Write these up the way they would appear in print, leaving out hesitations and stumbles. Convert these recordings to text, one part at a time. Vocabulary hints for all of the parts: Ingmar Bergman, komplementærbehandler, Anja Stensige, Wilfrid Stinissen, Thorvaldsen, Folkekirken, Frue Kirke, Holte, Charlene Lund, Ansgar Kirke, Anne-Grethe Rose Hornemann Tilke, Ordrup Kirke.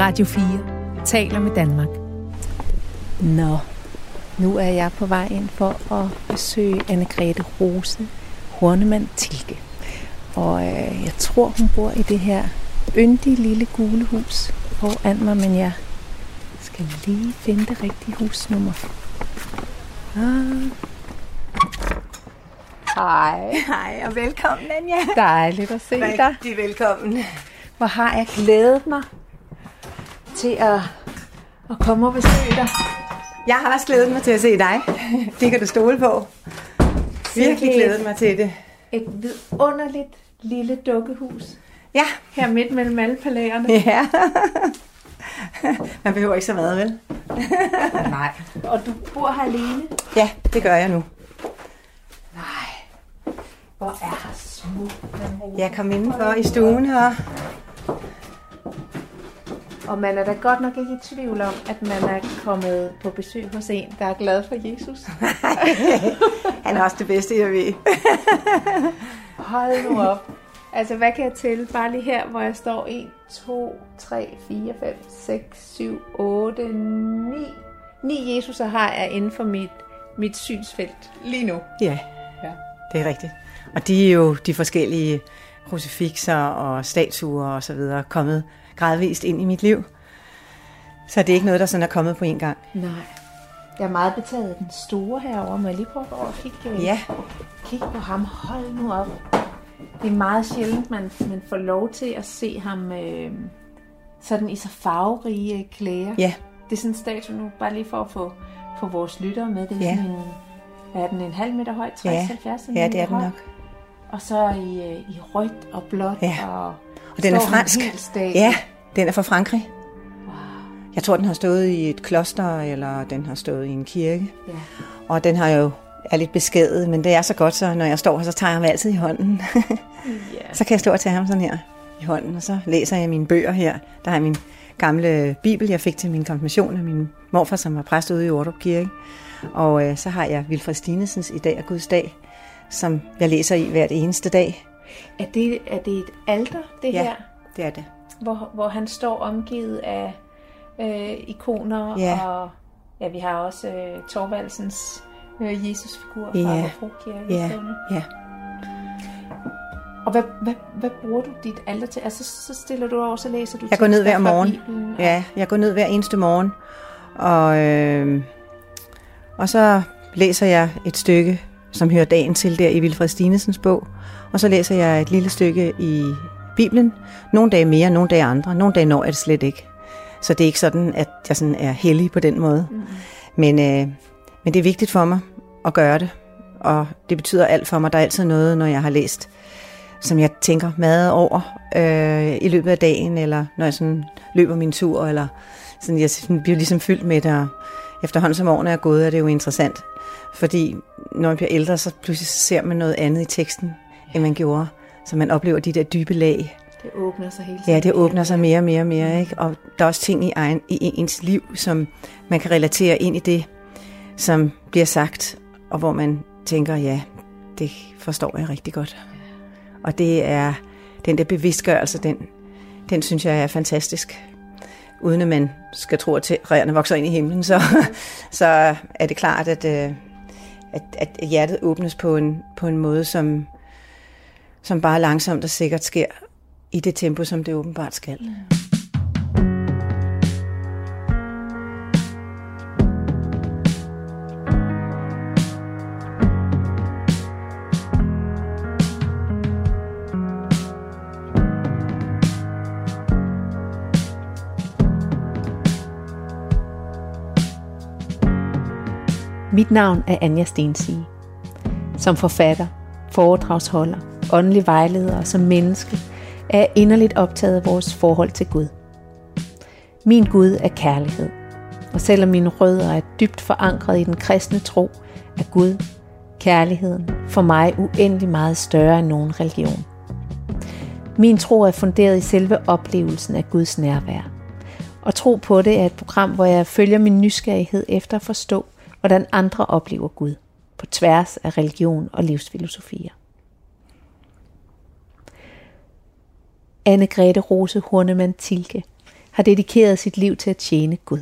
Radio 4 taler med Danmark. Nå, nu er jeg på vej ind for at besøge Anne-Grethe Rose Hornemann Tilke. Og jeg tror, hun bor i det her yndige lille gule hus foran mig, men jeg skal lige finde det rigtige husnummer. Hej. Hej, og velkommen, Anja. Dejligt at se dig. Rigtig velkommen. Hvor har jeg glædet mig til at komme og besøge dig. Jeg har også glædet mig til at se dig. Det kan du stole på. Virkelig glædet mig til det. Et vidunderligt lille dukkehus. Ja. Her midt mellem alle palæerne. Ja. Man behøver ikke så meget, vel? Nej. Og du bor her alene? Ja, det gør jeg nu. Nej. Hvor er her smukt. Jeg kom indenfor i stuen her. Og man er da godt nok ikke i tvivl om, at man er kommet på besøg hos en, der er glad for Jesus. Han er også det bedste, jeg ved. Hold nu op. Altså, hvad kan jeg tælle? Bare lige her, hvor jeg står. 1, 2, 3, 4, 5, 6, 7, 8, 9. 9 Jesuser har jeg inden for mit synsfelt lige nu. Ja, det er rigtigt. Og de er jo de forskellige krucifixer og statuer og så videre kommet gradvist ind i mit liv. Så det er ikke noget, der sådan er kommet på en gang. Nej. Jeg er meget betaget af den store herovre. Må jeg lige prøve over og kigge? Ja. Kig på ham. Hold nu op. Det er meget sjældent, man får lov til at se ham sådan i så farverige klæder. Ja. Det er sådan en statue nu, bare lige for at få vores lyttere med. Det er sådan en, hvad er den, en halv meter høj? 60-70 cm. Ja, det er den nok. Og så i rødt og blåt. Ja. Og den er fransk. Ja, den er fra Frankrig. Wow. Jeg tror, den har stået i et kloster, eller den har stået i en kirke. Ja. Og den har jo er lidt beskædet, men det er så godt, så når jeg står her, så tager jeg ham altid i hånden. Så kan jeg stå og tage ham sådan her i hånden, og så læser jeg mine bøger her. Der har jeg min gamle bibel, jeg fik til min konfirmation af min morfar, som var præst ude i Ordrup Kirke. Og så har jeg Wilfrid Stinissens I dag og Guds dag, som jeg læser i hvert eneste dag. Er det et alter, det her? Ja, det er det. Hvor han står omgivet af ikoner, og vi har også Thorvaldsens Jesusfigur fra Frue Kirke. Ja. Og hvad bruger du dit alter til? Altså, så stiller du over, så læser du. Jeg går ned hver morgen. Bibelen, og... Ja, jeg går ned hver eneste morgen. Og så læser jeg et stykke, som hører dagen til der i Wilfrid Stinissens bog. Og så læser jeg et lille stykke i Bibelen. Nogle dage mere, nogle dage andre. Nogle dage når jeg det slet ikke. Så det er ikke sådan, at jeg sådan er hellig på den måde. Mm. Men det er vigtigt for mig at gøre det. Og det betyder alt for mig. Der er altid noget, når jeg har læst, som jeg tænker meget over i løbet af dagen. Eller når jeg sådan løber min tur. Eller sådan, jeg bliver ligesom fyldt med det. Og efterhånden som årene er gået, er det jo interessant. Fordi når man bliver ældre, så pludselig ser man noget andet i teksten, end man gjorde. Så man oplever de der dybe lag. Det åbner sig hele tiden. Ja, det åbner sig mere og mere og mere. Ikke? Og der er også ting i ens liv, som man kan relatere ind i det, som bliver sagt, og hvor man tænker, ja, det forstår jeg rigtig godt. Og det er den der bevidstgørelse, den synes jeg er fantastisk. Uden at man skal tro, at træerne vokser ind i himlen, så er det klart, at hjertet åbnes på en måde, som bare langsomt og sikkert sker i det tempo, som det åbenbart skal. Mit navn er Anja Stensige. Som forfatter, foredragsholder, åndelig vejleder og som menneske er jeg inderligt optaget af vores forhold til Gud. Min Gud er kærlighed, og selvom mine rødder er dybt forankret i den kristne tro, er Gud, kærligheden, for mig uendelig meget større end nogen religion. Min tro er funderet i selve oplevelsen af Guds nærvær. Og Tro på det er et program, hvor jeg følger min nysgerrighed efter at forstå, hvordan andre oplever Gud, på tværs af religion og livsfilosofier. Anne-Grethe Rose Hornemann Tilke har dedikeret sit liv til at tjene Gud.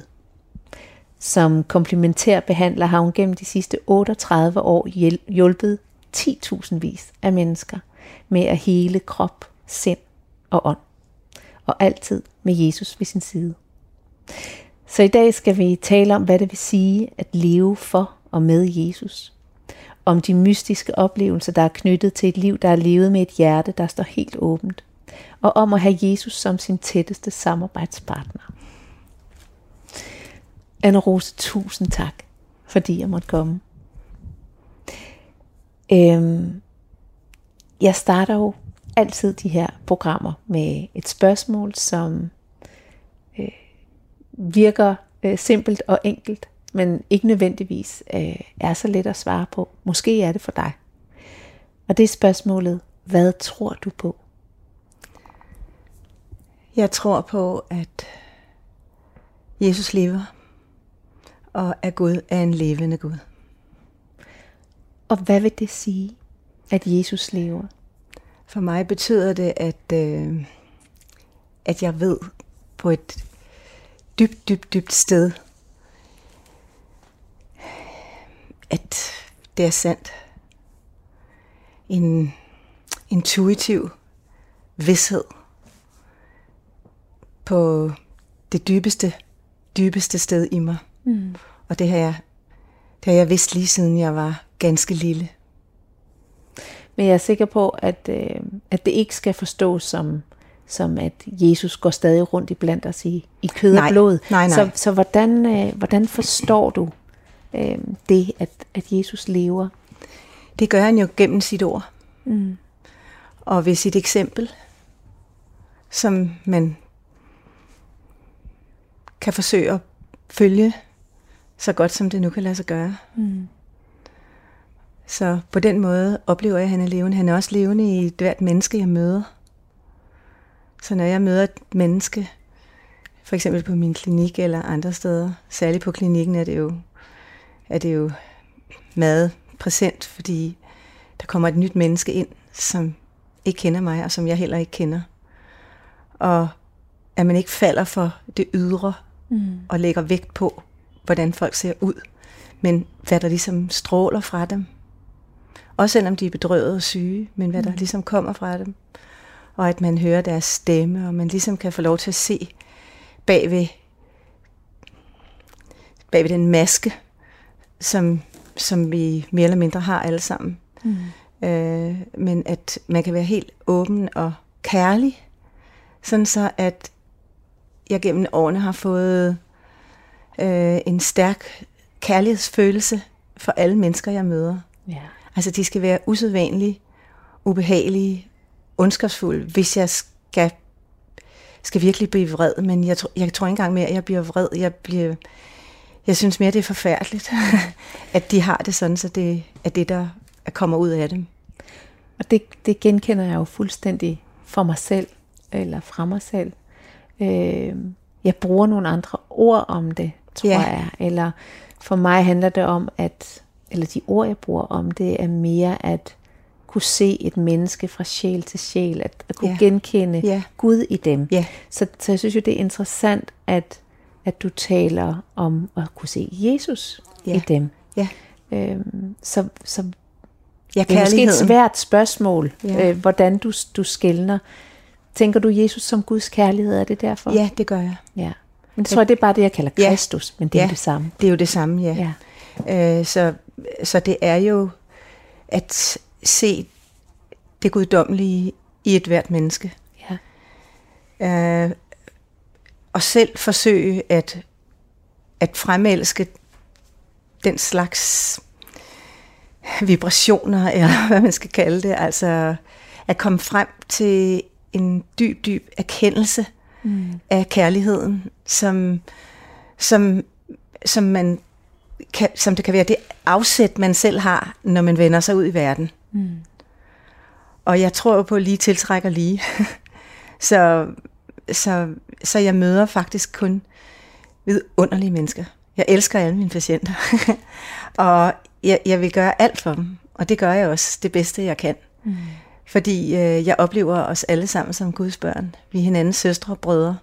Som komplementærbehandler har hun gennem de sidste 38 år hjulpet 10.000 vis af mennesker med at hele krop, sind og ånd. Og altid med Jesus ved sin side. Så i dag skal vi tale om, hvad det vil sige at leve for og med Jesus. Om de mystiske oplevelser, der er knyttet til et liv, der er levet med et hjerte, der står helt åbent. Og om at have Jesus som sin tætteste samarbejdspartner. Anne-Rose, tusind tak, fordi jeg måtte komme. Jeg starter jo altid de her programmer med et spørgsmål, som virker simpelt og enkelt, men ikke nødvendigvis er så let at svare på. Måske er det for dig. Og det er spørgsmålet, hvad tror du på? Jeg tror på, at Jesus lever, og at Gud er en levende Gud. Og hvad vil det sige, at Jesus lever? For mig betyder det, at jeg ved på et dybt sted, at det er sandt. En intuitiv vished på det dybeste sted i mig. Mm. Og det har jeg vidst lige siden jeg var ganske lille. Men jeg er sikker på, at det ikke skal forstås som at Jesus går stadig rundt iblandt os i kød og blod. Nej. Så hvordan forstår du det, at Jesus lever? Det gør han jo gennem sit ord. Mm. Og ved sit eksempel, som man kan forsøge at følge så godt, som det nu kan lade sig gøre. Mm. Så på den måde oplever jeg, at han er levende. Han er også levende i hvert menneske, jeg møder. Så når jeg møder et menneske, for eksempel på min klinik eller andre steder, særligt på klinikken er det jo meget præsent, fordi der kommer et nyt menneske ind, som ikke kender mig, og som jeg heller ikke kender. Og at man ikke falder for det ydre, og lægger vægt på, hvordan folk ser ud, men hvad der ligesom stråler fra dem. Også selvom de er bedrøvet og syge, men hvad der ligesom kommer fra dem. Og at man hører deres stemme, og man ligesom kan få lov til at se bagved den maske, som vi mere eller mindre har alle sammen. Mm. Men at man kan være helt åben og kærlig, sådan så at jeg gennem årene har fået en stærk kærlighedsfølelse for alle mennesker, jeg møder. Yeah. Altså, de skal være usædvanlige, ubehagelige, ondskabsfulde, hvis jeg skal virkelig blive vred. Men jeg tror ikke engang mere, at jeg bliver vred. Jeg synes mere, det er forfærdeligt, at de har det sådan, så det er det, der kommer ud af dem. Og det genkender jeg jo fuldstændig for mig selv, eller fra mig selv. Jeg bruger nogle andre ord om det, tror jeg. Eller for mig handler det om, eller de ord, jeg bruger om det, er mere at kunne se et menneske fra sjæl til sjæl, at kunne genkende Gud i dem. Yeah. Så jeg synes jo, det er interessant, at du taler om at kunne se Jesus i dem. Yeah. Så det er måske et svært spørgsmål, hvordan du skelner. Tænker du Jesus som Guds kærlighed, er det derfor? Ja, det gør jeg. Ja. Men så det er bare det, jeg kalder Kristus, men det er jo det samme. Det er jo det samme, ja. Så det er jo at se det guddommelige i et hvert menneske. Ja. Og selv forsøge at fremelske den slags vibrationer, eller hvad man skal kalde det, altså at komme frem til en dyb erkendelse af kærligheden, som det kan være det afsæt, man selv har, når man vender sig ud i verden. Mm. Og jeg tror jo på, at lige tiltrækker lige. så jeg møder faktisk kun vidunderlige mennesker. Jeg elsker alle mine patienter. Og jeg vil gøre alt for dem. Og det gør jeg også det bedste, jeg kan. Mm. Fordi jeg oplever os alle sammen som Guds børn. Vi er hinandens søstre og brødre.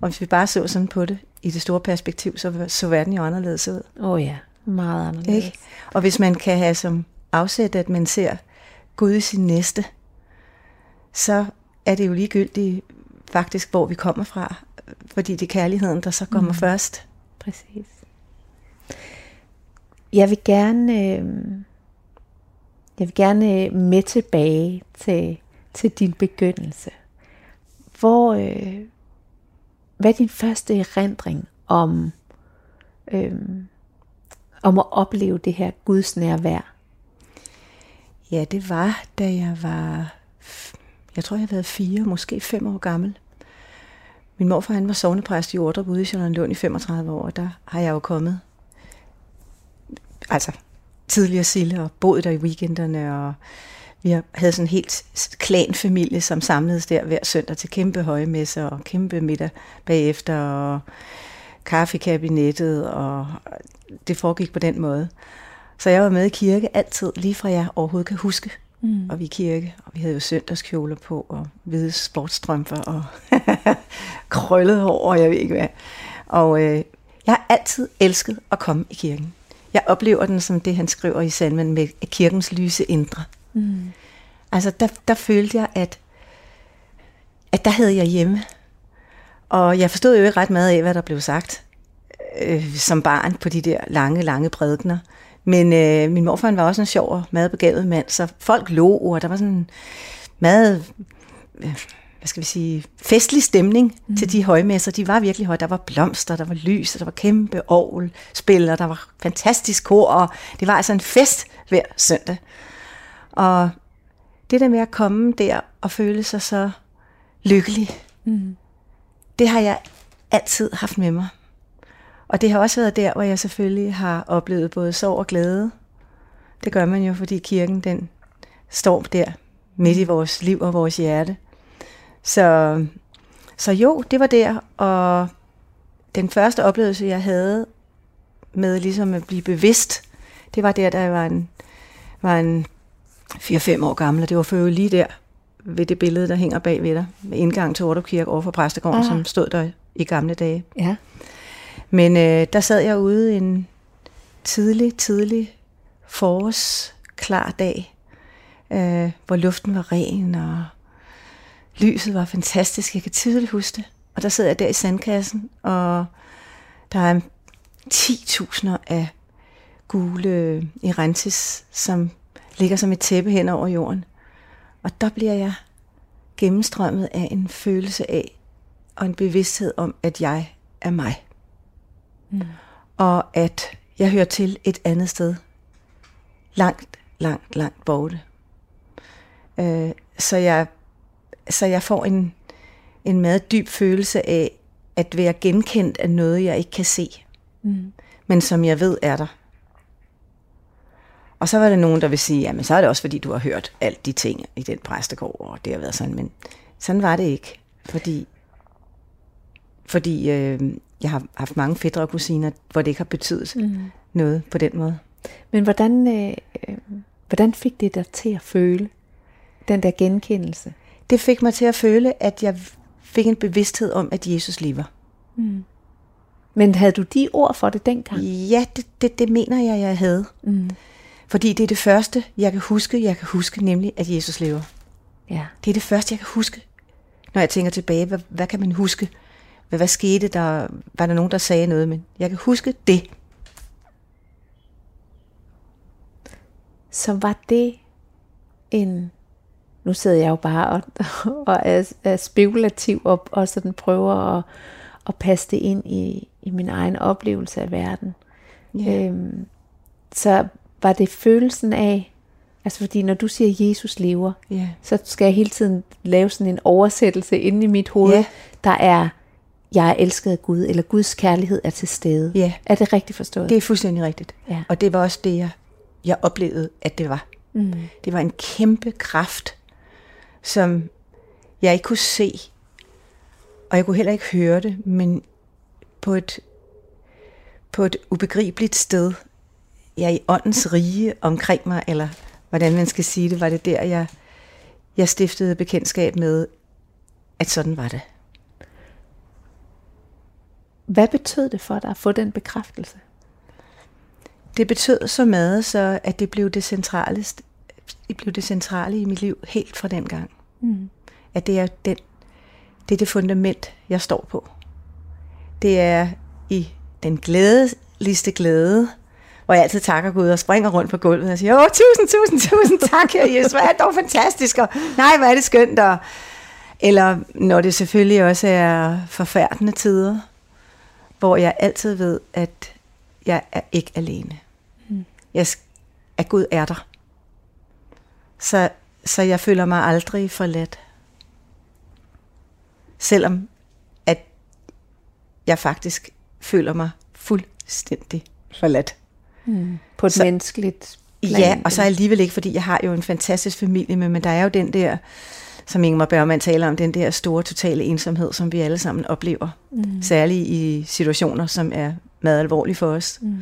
Og hvis vi bare så sådan på det i det store perspektiv, så verden jo anderledes ud. Åh ja, meget anderledes. Ikke? Og hvis man kan have som afsæt, at man ser Gud i sin næste, så er det jo ligegyldigt faktisk, hvor vi kommer fra. Fordi det er kærligheden, der så kommer først. Præcis. Jeg vil gerne med tilbage til din begyndelse. Hvad er din første erindring om at opleve det her Guds nærvær? Ja, det var, da jeg var 4, måske 5 år gammel. Min morfar, han var sognepræst i Ordrup ude i Charlene Lund i 35 år, og der har jeg jo kommet. Altså tidligere Sille og boede der i weekenderne, og vi havde sådan en helt klanfamilie, som samledes der hver søndag til kæmpe højmesser og kæmpe middag bagefter, og kaffe i kabinettet, og det foregik på den måde. Så jeg var med i kirke altid, lige fra jeg overhovedet kan huske. Og vi i kirke, og vi havde jo søndagskjoler på, og hvide sportstrømper, og krøllet hår, og jeg ved ikke hvad. Og jeg har altid elsket at komme i kirken. Jeg oplever den som det, han skriver i salmen, med kirkens lyse indre. Altså, der følte jeg, at der havde jeg hjemme. Og jeg forstod jo ikke ret meget af, hvad der blev sagt som barn på de der lange, lange prædikener. Men min morfar var også en sjov og meget begavet mand, så folk lo, og der var sådan en meget, festlig stemning til de højmesser. De var virkelig høje. Der var blomster, der var lys, og der var kæmpe orgelspil, og der var fantastisk kor, og det var altså en fest hver søndag. Og det der med at komme der og føle sig så lykkelig, det har jeg altid haft med mig. Og det har også været der, hvor jeg selvfølgelig har oplevet både sorg og glæde. Det gør man jo, fordi kirken, den står der midt i vores liv og vores hjerte. Så jo, det var der, og den første oplevelse, jeg havde med ligesom at blive bevidst, det var der, da jeg var en 4-5 år gammel, og det var for lige der ved det billede, der hænger bag ved dig, med indgang til Ordrup Kirke overfor præstegården, som stod der i gamle dage. Ja. Men der sad jeg ude en tidlig forårsklar dag, hvor luften var ren, og lyset var fantastisk. Jeg kan tydeligt huske det. Og der sidder jeg der i sandkassen, og der er 10.000 af gule erantis, som ligger som et tæppe hen over jorden. Og der bliver jeg gennemstrømmet af en følelse af, og en bevidsthed om, at jeg er mig. Og at jeg hører til et andet sted, langt borte. Så jeg får en meget dyb følelse af at være genkendt af noget, jeg ikke kan se, men som jeg ved er der. Og så var der nogen, der vil sige, jamen så er det også fordi du har hørt alt de ting i den præstegård, og det har været sådan, men sådan var det ikke, fordi jeg har haft mange fætre og kusiner, hvor det ikke har betydet noget på den måde. Men hvordan fik det dig til at føle den der genkendelse? Det fik mig til at føle, at jeg fik en bevidsthed om, at Jesus lever. Men havde du de ord for det dengang? Ja, det mener jeg havde. Fordi det er det første, jeg kan huske, nemlig at Jesus lever. Ja. Det er det første, jeg kan huske, når jeg tænker tilbage. Hvad kan man huske? Hvad skete der? Var der nogen, der sagde noget? Men jeg kan huske det. Så var det en... Nu sidder jeg jo bare og er spekulativ og sådan prøver at passe det ind i min egen oplevelse af verden. Yeah. Så var det følelsen af... Altså fordi når du siger, at Jesus lever, så skal jeg hele tiden lave sådan en oversættelse inde i mit hoved, der er... Jeg er elsket af Gud, eller Guds kærlighed er til stede. Yeah. Er det rigtigt forstået? Det er fuldstændig rigtigt. Ja. Og det var også det, jeg oplevede, at det var. Det var en kæmpe kraft, som jeg ikke kunne se, og jeg kunne heller ikke høre det, men på et ubegribeligt sted, jeg i åndens rige omkring mig, eller hvordan man skal sige det, var det der, jeg stiftede bekendtskab med, at sådan var det. Hvad betød det for dig at få den bekræftelse? Det betød så meget, så at det blev det centrale i mit liv helt fra den gang. Mm. At det er det fundament, jeg står på. Det er i den glæde, hvor jeg altid takker Gud og springer rundt på gulvet og siger, åh, tusind tak, herre Jesus, hvor er det dog fantastisk, og nej, hvor er det skønt, og eller når det selvfølgelig også er forfærdende tider, hvor jeg altid ved, at jeg er ikke alene. Mm. At Gud er der. Så jeg føler mig aldrig forladt. Selvom at jeg faktisk føler mig fuldstændig forladt. Mm. På et menneskeligt plan. Ja, og så alligevel ikke, fordi jeg har jo en fantastisk familie, men der er jo den der, som Ingmar Bergman taler om, den der store, totale ensomhed, som vi alle sammen oplever. Mm. Særligt i situationer, som er meget alvorlige for os. Mm.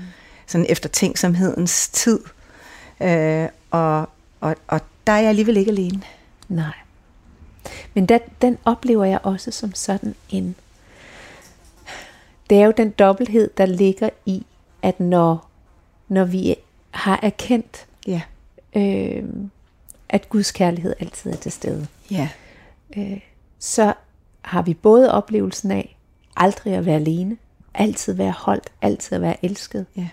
Sådan eftertænksomhedens tid. Og der er jeg alligevel ikke alene. Nej. Men den oplever jeg også som sådan en. Det er jo den dobbelthed, der ligger i, at når vi har erkendt, ja, at Guds kærlighed altid er til stede, ja, så har vi både oplevelsen af aldrig at være alene, altid være holdt, altid at være elsket, ja,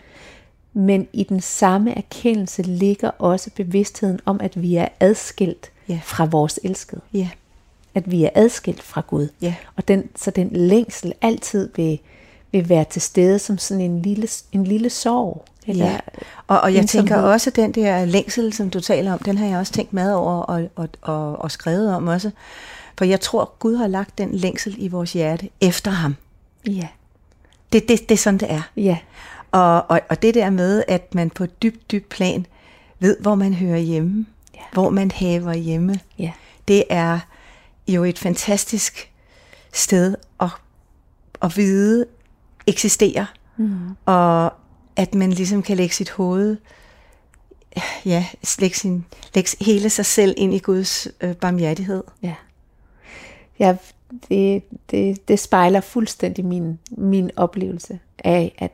men i den samme erkendelse ligger også bevidstheden om, at vi er adskilt, ja, fra vores elskede, ja, at vi er adskilt fra Gud, ja, og så den længsel altid vil være til stede som sådan en lille sorg. Eller ja, og jeg tænker også, den der længsel, som du taler om, den har jeg også tænkt meget over og skrevet om også. For jeg tror, Gud har lagt den længsel i vores hjerte efter ham. Ja. Det er sådan, det er. Ja. Og det der med, at man på et dybt plan ved, hvor man hører hjemme, ja, hvor man haver hjemme, ja, det er jo et fantastisk sted at vide eksisterer, mm-hmm, og at man ligesom kan lægge sit hoved, ja, lægge hele sig selv ind i Guds barmhjertighed. Ja, ja, det spejler fuldstændig min oplevelse af,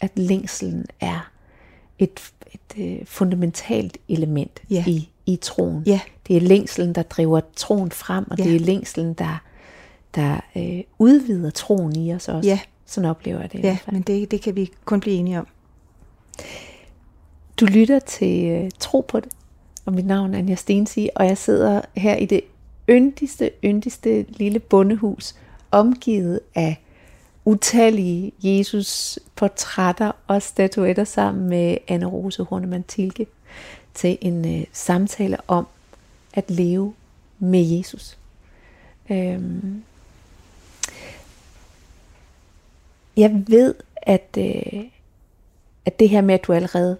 at længselen er et fundamentalt element, ja, i troen. Ja. Det er længselen, der driver troen frem, og ja, det er længselen, der udvider troen i os også. Ja. Sådan oplever jeg det. Ja, men det kan vi kun blive enige om. Du lytter til Tro på det, og mit navn er Anja Stensige, og jeg sidder her i det yndigste lille bondehus, omgivet af utallige Jesus-portrætter og statuetter sammen med Anne-Grethe Rose Hornemann Tilke til en samtale om at leve med Jesus. Jeg ved, at det her med, at du allerede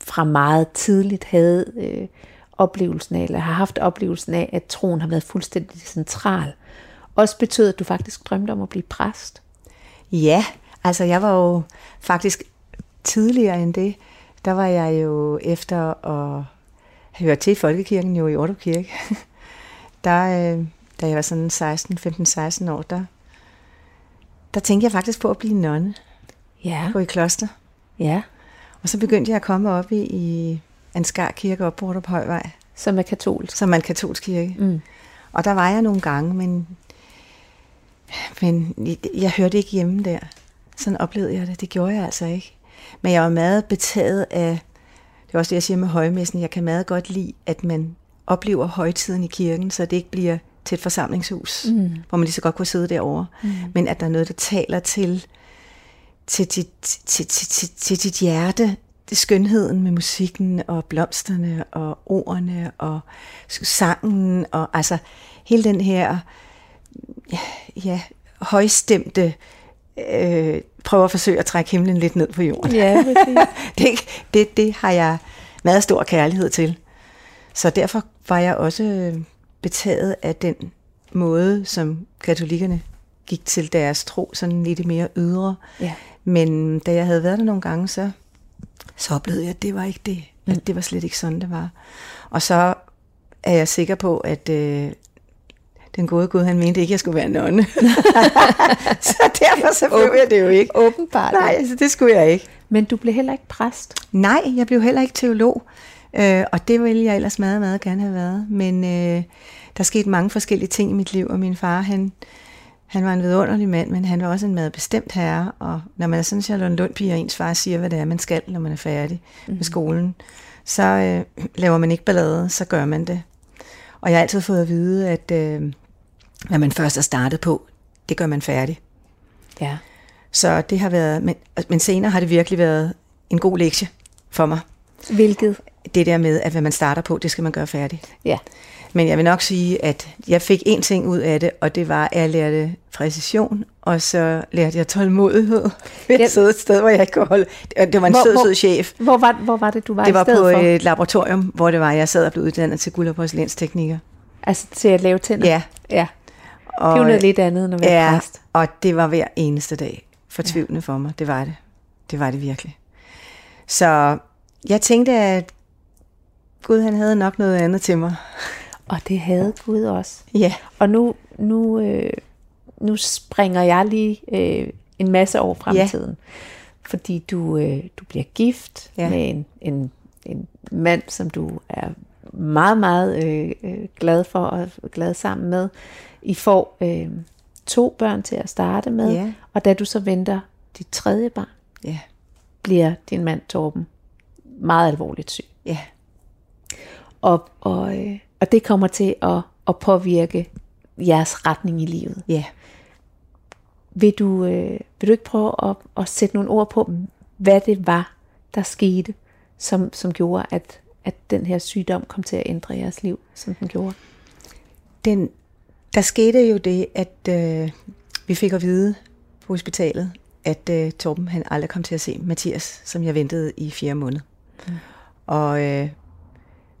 fra meget tidligt havde oplevelsen af, eller har haft oplevelsen af, at troen har været fuldstændig central, også betød, at du faktisk drømte om at blive præst. Ja, altså jeg var jo faktisk tidligere end det. Der var jeg jo efter at høre til Folkekirken jo i Ordrup Kirke. Der, da jeg var sådan 15-16 år, der tænkte jeg faktisk på at blive nonne. Ja. Gå i kloster. Ja. Og så begyndte jeg at komme op i Ansgar Kirke op på Ordrup Højvej. Som er katolsk. Som er en katolsk kirke. Mm. Og der var jeg nogle gange, men jeg hørte ikke hjemme der. Sådan oplevede jeg det. Det gjorde jeg altså ikke. Men jeg var meget betaget af, det er også det, jeg siger med højmessen, jeg kan meget godt lide, at man oplever højtiden i kirken, så det ikke bliver til et forsamlingshus, hvor man lige så godt kunne sidde derovre, men at der er noget, der taler til dit hjerte, det skønheden med musikken og blomsterne og ordene og sangen og altså hele den her højstemte prøver at forsøge at trække himlen lidt ned på jorden. Ja, det har jeg meget stor kærlighed til. Så derfor var jeg også betaget af den måde, som katolikkerne gik til deres tro, sådan lidt mere ydre. Ja. Men da jeg havde været der nogle gange, så oplevede jeg, at det var ikke det. At det var slet ikke sådan, det var. Og så er jeg sikker på, at den gode Gud, han mente ikke, jeg skulle være nonne. Så derfor så blev jeg det jo ikke. Åbenbart. Nej, altså, det skulle jeg ikke. Men du blev heller ikke præst? Nej, jeg blev heller ikke teolog. Og det ville jeg ellers meget, meget gerne have været. Men der skete mange forskellige ting i mit liv, og min far, han var en vidunderlig mand, men han var også en meget bestemt herre. Og når man er sådan en Charlene Lund-pige, og ens far siger, hvad det er, man skal, når man er færdig med skolen, så laver man ikke ballade, så gør man det. Og jeg har altid fået at vide, at hvad man først har startet på, det gør man færdig. Ja. Så det har været, men senere har det virkelig været en god lektie for mig. Hvilket? Det der med, at hvad man starter på, det skal man gøre færdig. Ja. Men jeg vil nok sige, at jeg fik én ting ud af det, og det var, at jeg lærte præcision, og så lærte jeg tålmodighed ved et sødt sted, hvor jeg ikke kunne holde. Det var en sød chef. Hvor var det, du var i stedet for? Det var på et laboratorium, hvor det var, jeg sad og blev uddannet til guld- og porcelænstekniker. Altså til at lave tænder? Ja. Og, det var noget lidt andet, end at være præst. Og det var hver eneste dag fortvivlende for mig. Det var det. Det var det virkelig. Så jeg tænkte, at Gud, han havde nok noget andet til mig. Og det havde Gud også. Ja. Og nu springer jeg lige en masse år frem i tiden. Fordi du bliver gift med en mand, som du er meget, meget glad for og glad sammen med. I får 2 børn til at starte med. Ja. Og da du så venter dit 3. barn, bliver din mand Torben meget alvorligt syg. Ja. Og det kommer til at påvirke jeres retning i livet. Ja. Yeah. Vil du ikke prøve at sætte nogle ord på, hvad det var, der skete, som gjorde, at den her sygdom kom til at ændre jeres liv, som den gjorde? Der skete jo det, at vi fik at vide på hospitalet, at Torben han aldrig kom til at se Mathias, som jeg ventede i 4 måneder. Mm. Og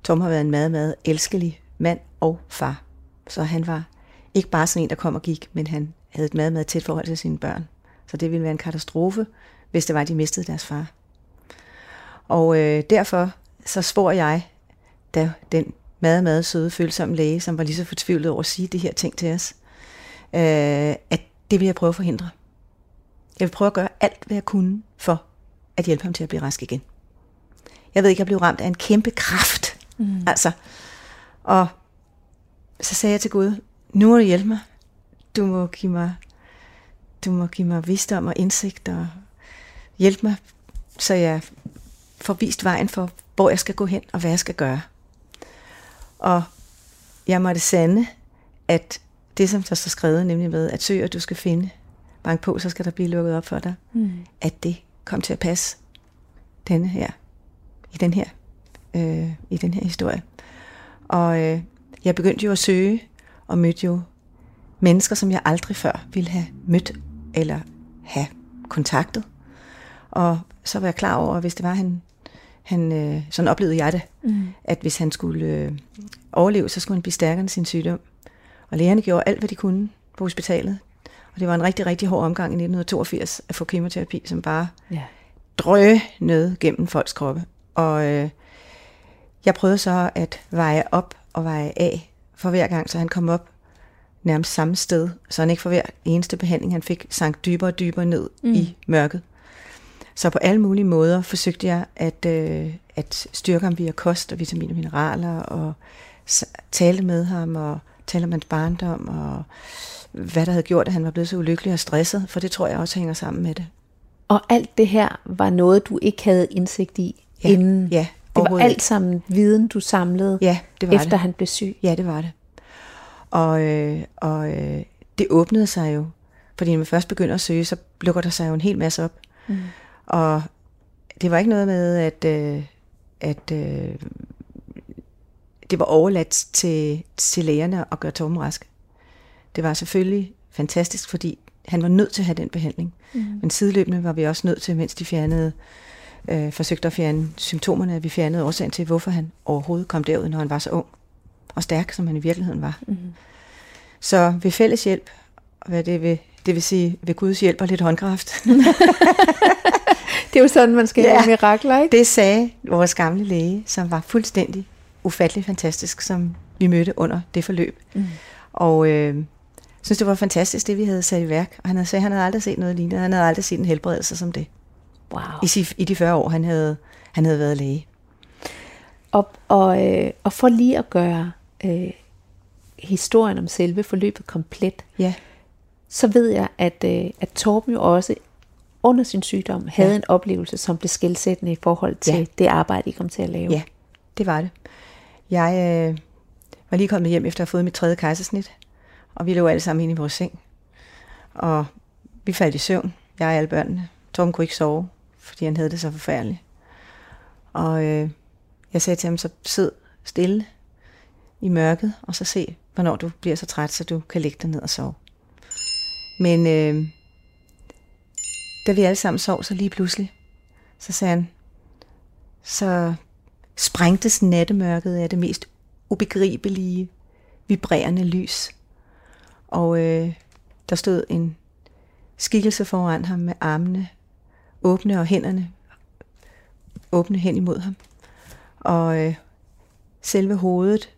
Tom har været en meget, meget elskelig mand og far. Så han var ikke bare sådan en, der kom og gik, men han havde et meget, meget tæt forhold til sine børn. Så det ville være en katastrofe, hvis det var, at de mistede deres far. Og derfor så svor jeg, da den meget, meget søde, følsomme læge, som var lige så fortvivlet over at sige det her ting til os, at det vil jeg prøve at forhindre. Jeg vil prøve at gøre alt, hvad jeg kunne for at hjælpe ham til at blive rask igen. Jeg ved ikke, jeg blev ramt af en kæmpe kraft. Mm. Altså, og så sagde jeg til Gud, nu må du hjælpe mig. Du må give mig visdom og indsigt og hjælpe mig, så jeg får vist vejen for, hvor jeg skal gå hen og hvad jeg skal gøre. Og jeg måtte sande, at det, som der står skrevet, nemlig med, at søg, og du skal finde, bank på, så skal der blive lukket op for dig, at det kom til at passe i den her historie. Og jeg begyndte jo at søge, og mødte jo mennesker, som jeg aldrig før ville have mødt, eller have kontaktet. Og så var jeg klar over, hvis det var, han sådan oplevede jeg det, at hvis han skulle overleve, så skulle han blive stærkere end sin sygdom. Og lægerne gjorde alt, hvad de kunne på hospitalet. Og det var en rigtig, rigtig hård omgang i 1982 at få kemoterapi, som bare drønede gennem folks kroppe. Og jeg prøvede så at veje op og veje af for hver gang, så han kom op nærmest samme sted, så han ikke for hver eneste behandling, han fik, sank dybere og dybere ned i mørket. Så på alle mulige måder forsøgte jeg at styrke ham via kost og vitaminer og mineraler, og tale med ham og tale om hans barndom, og hvad der havde gjort, at han var blevet så ulykkelig og stresset, for det tror jeg også hænger sammen med det. Og alt det her var noget, du ikke havde indsigt i? Inden. Ja, det var alt sammen viden, du samlede, efter han blev syg. Ja, det var det. Og det åbnede sig jo. Fordi når man først begynder at søge, så lukker der sig jo en hel masse op. Mm. Og det var ikke noget med, at det var overladt til lægerne at gøre Torben rask. Det var selvfølgelig fantastisk, fordi han var nødt til at have den behandling. Mm. Men sideløbende var vi også nødt til, mens de forsøgte at fjerne symptomerne, at vi fjernede årsagen til, hvorfor han overhovedet kom derud, når han var så ung og stærk, som han i virkeligheden var. Mm-hmm. Så ved fælles hjælp, hvad det vil sige ved Guds hjælp og lidt håndkraft. Det er jo sådan, man skal have mirakler, ikke? Det sagde vores gamle læge, som var fuldstændig ufattelig fantastisk, som vi mødte under det forløb. Mm. Og synes, det var fantastisk, det vi havde sat i værk. Og han havde sagt, at han havde aldrig set noget lignende. Han havde aldrig set en helbredelse som det. Wow. I de 40 år, han havde været læge. Og for lige at gøre historien om selve forløbet komplet, ja, så ved jeg, at Torben jo også under sin sygdom havde, ja, en oplevelse, som blev skelsættende i forhold til, ja, det arbejde, I kom til at lave. Ja, det var det. Jeg var lige kommet hjem efter at have fået mit 3. kejsersnit, og vi lå alle sammen inde i vores seng. Og vi faldt i søvn, jeg og alle børnene. Torben kunne ikke sove, fordi han havde det så forfærdeligt. Og jeg sagde til ham, så sid stille i mørket, og så se, hvornår du bliver så træt, så du kan lægge dig ned og sove. Men da vi alle sammen sov, så lige pludselig, så sagde han, så sprængtes nattemørket af det mest ubegribelige, vibrerende lys. Og der stod en skikkelse foran ham med armene åbne og hænderne åbne hen imod ham. Og selve hovedet,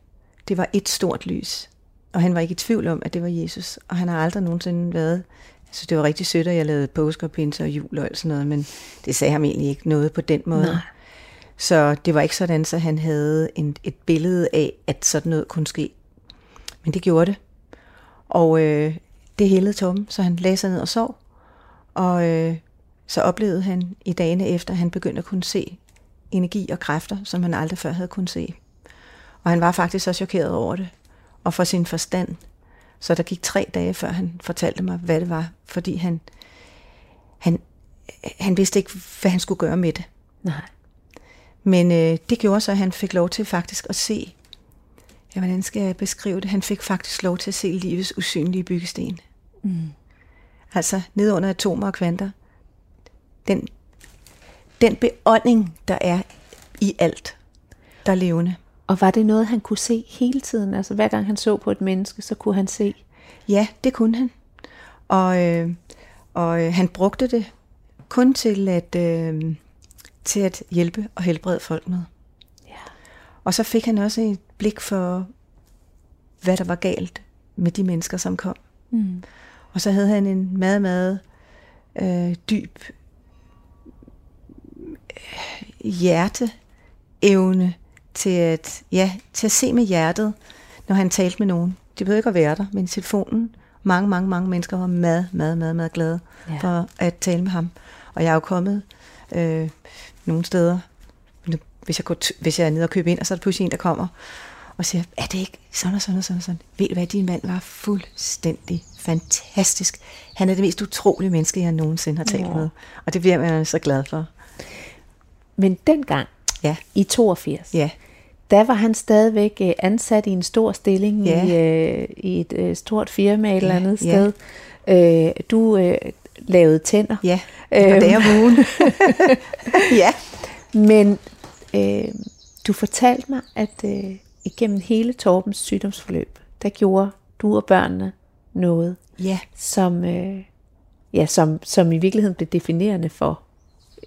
det var et stort lys. Og han var ikke i tvivl om, at det var Jesus. Og han har aldrig nogensinde været... Altså, det var rigtig sødt, at jeg lavede påske og pinse og jul og sådan noget, men det sagde ham egentlig ikke noget på den måde. Nej. Så det var ikke sådan, så han havde et billede af, at sådan noget kunne ske. Men det gjorde det. Og det hældede Tom, så han lagde sig ned og sov. Og så oplevede han i dagene efter, at han begyndte at kunne se energi og kræfter, som han aldrig før havde kunnet se. Og han var faktisk så chokeret over det, og for sin forstand. Så der gik 3 dage, før han fortalte mig, hvad det var, fordi han vidste ikke, hvad han skulle gøre med det. Nej. Men det gjorde så, at han fik lov til faktisk at se, ja, hvordan skal jeg beskrive det? Han fik faktisk lov til at se livets usynlige byggesten. Mm. Altså, ned under atomer og kvanter. Den beånding, der er i alt, der er levende. Og var det noget, han kunne se hele tiden? Altså hver gang han så på et menneske, så kunne han se? Ja, det kunne han. Og han brugte det kun til at hjælpe og helbrede folk med. Ja. Og så fik han også et blik for, hvad der var galt med de mennesker, som kom. Mm. Og så havde han en meget, meget dyb hjerteevne til at se med hjertet, når han talte med nogen. Det behøvede ikke at være der, men telefonen. Mange, mange, mange mennesker var meget, meget, meget, meget glade, ja, for at tale med ham. Og jeg er jo kommet nogle steder, hvis jeg er nede og køber ind, og så er der pludselig en, der kommer og siger, er det ikke sådan og sådan og sådan og sådan? Ved du hvad, din mand var fuldstændig fantastisk. Han er det mest utrolige menneske, jeg nogensinde har talt, ja, med. Og det bliver man så glad for. Men dengang, ja, i 82, ja, der var han stadigvæk ansat i en stor stilling, ja, i et stort firma, ja, et eller andet, ja, sted. Du lavede tænder. Ja, det var dag om ugen. Ja. Men du fortalte mig, at igennem hele Torbens sygdomsforløb, der gjorde du og børnene noget, ja, som i virkeligheden blev definerende for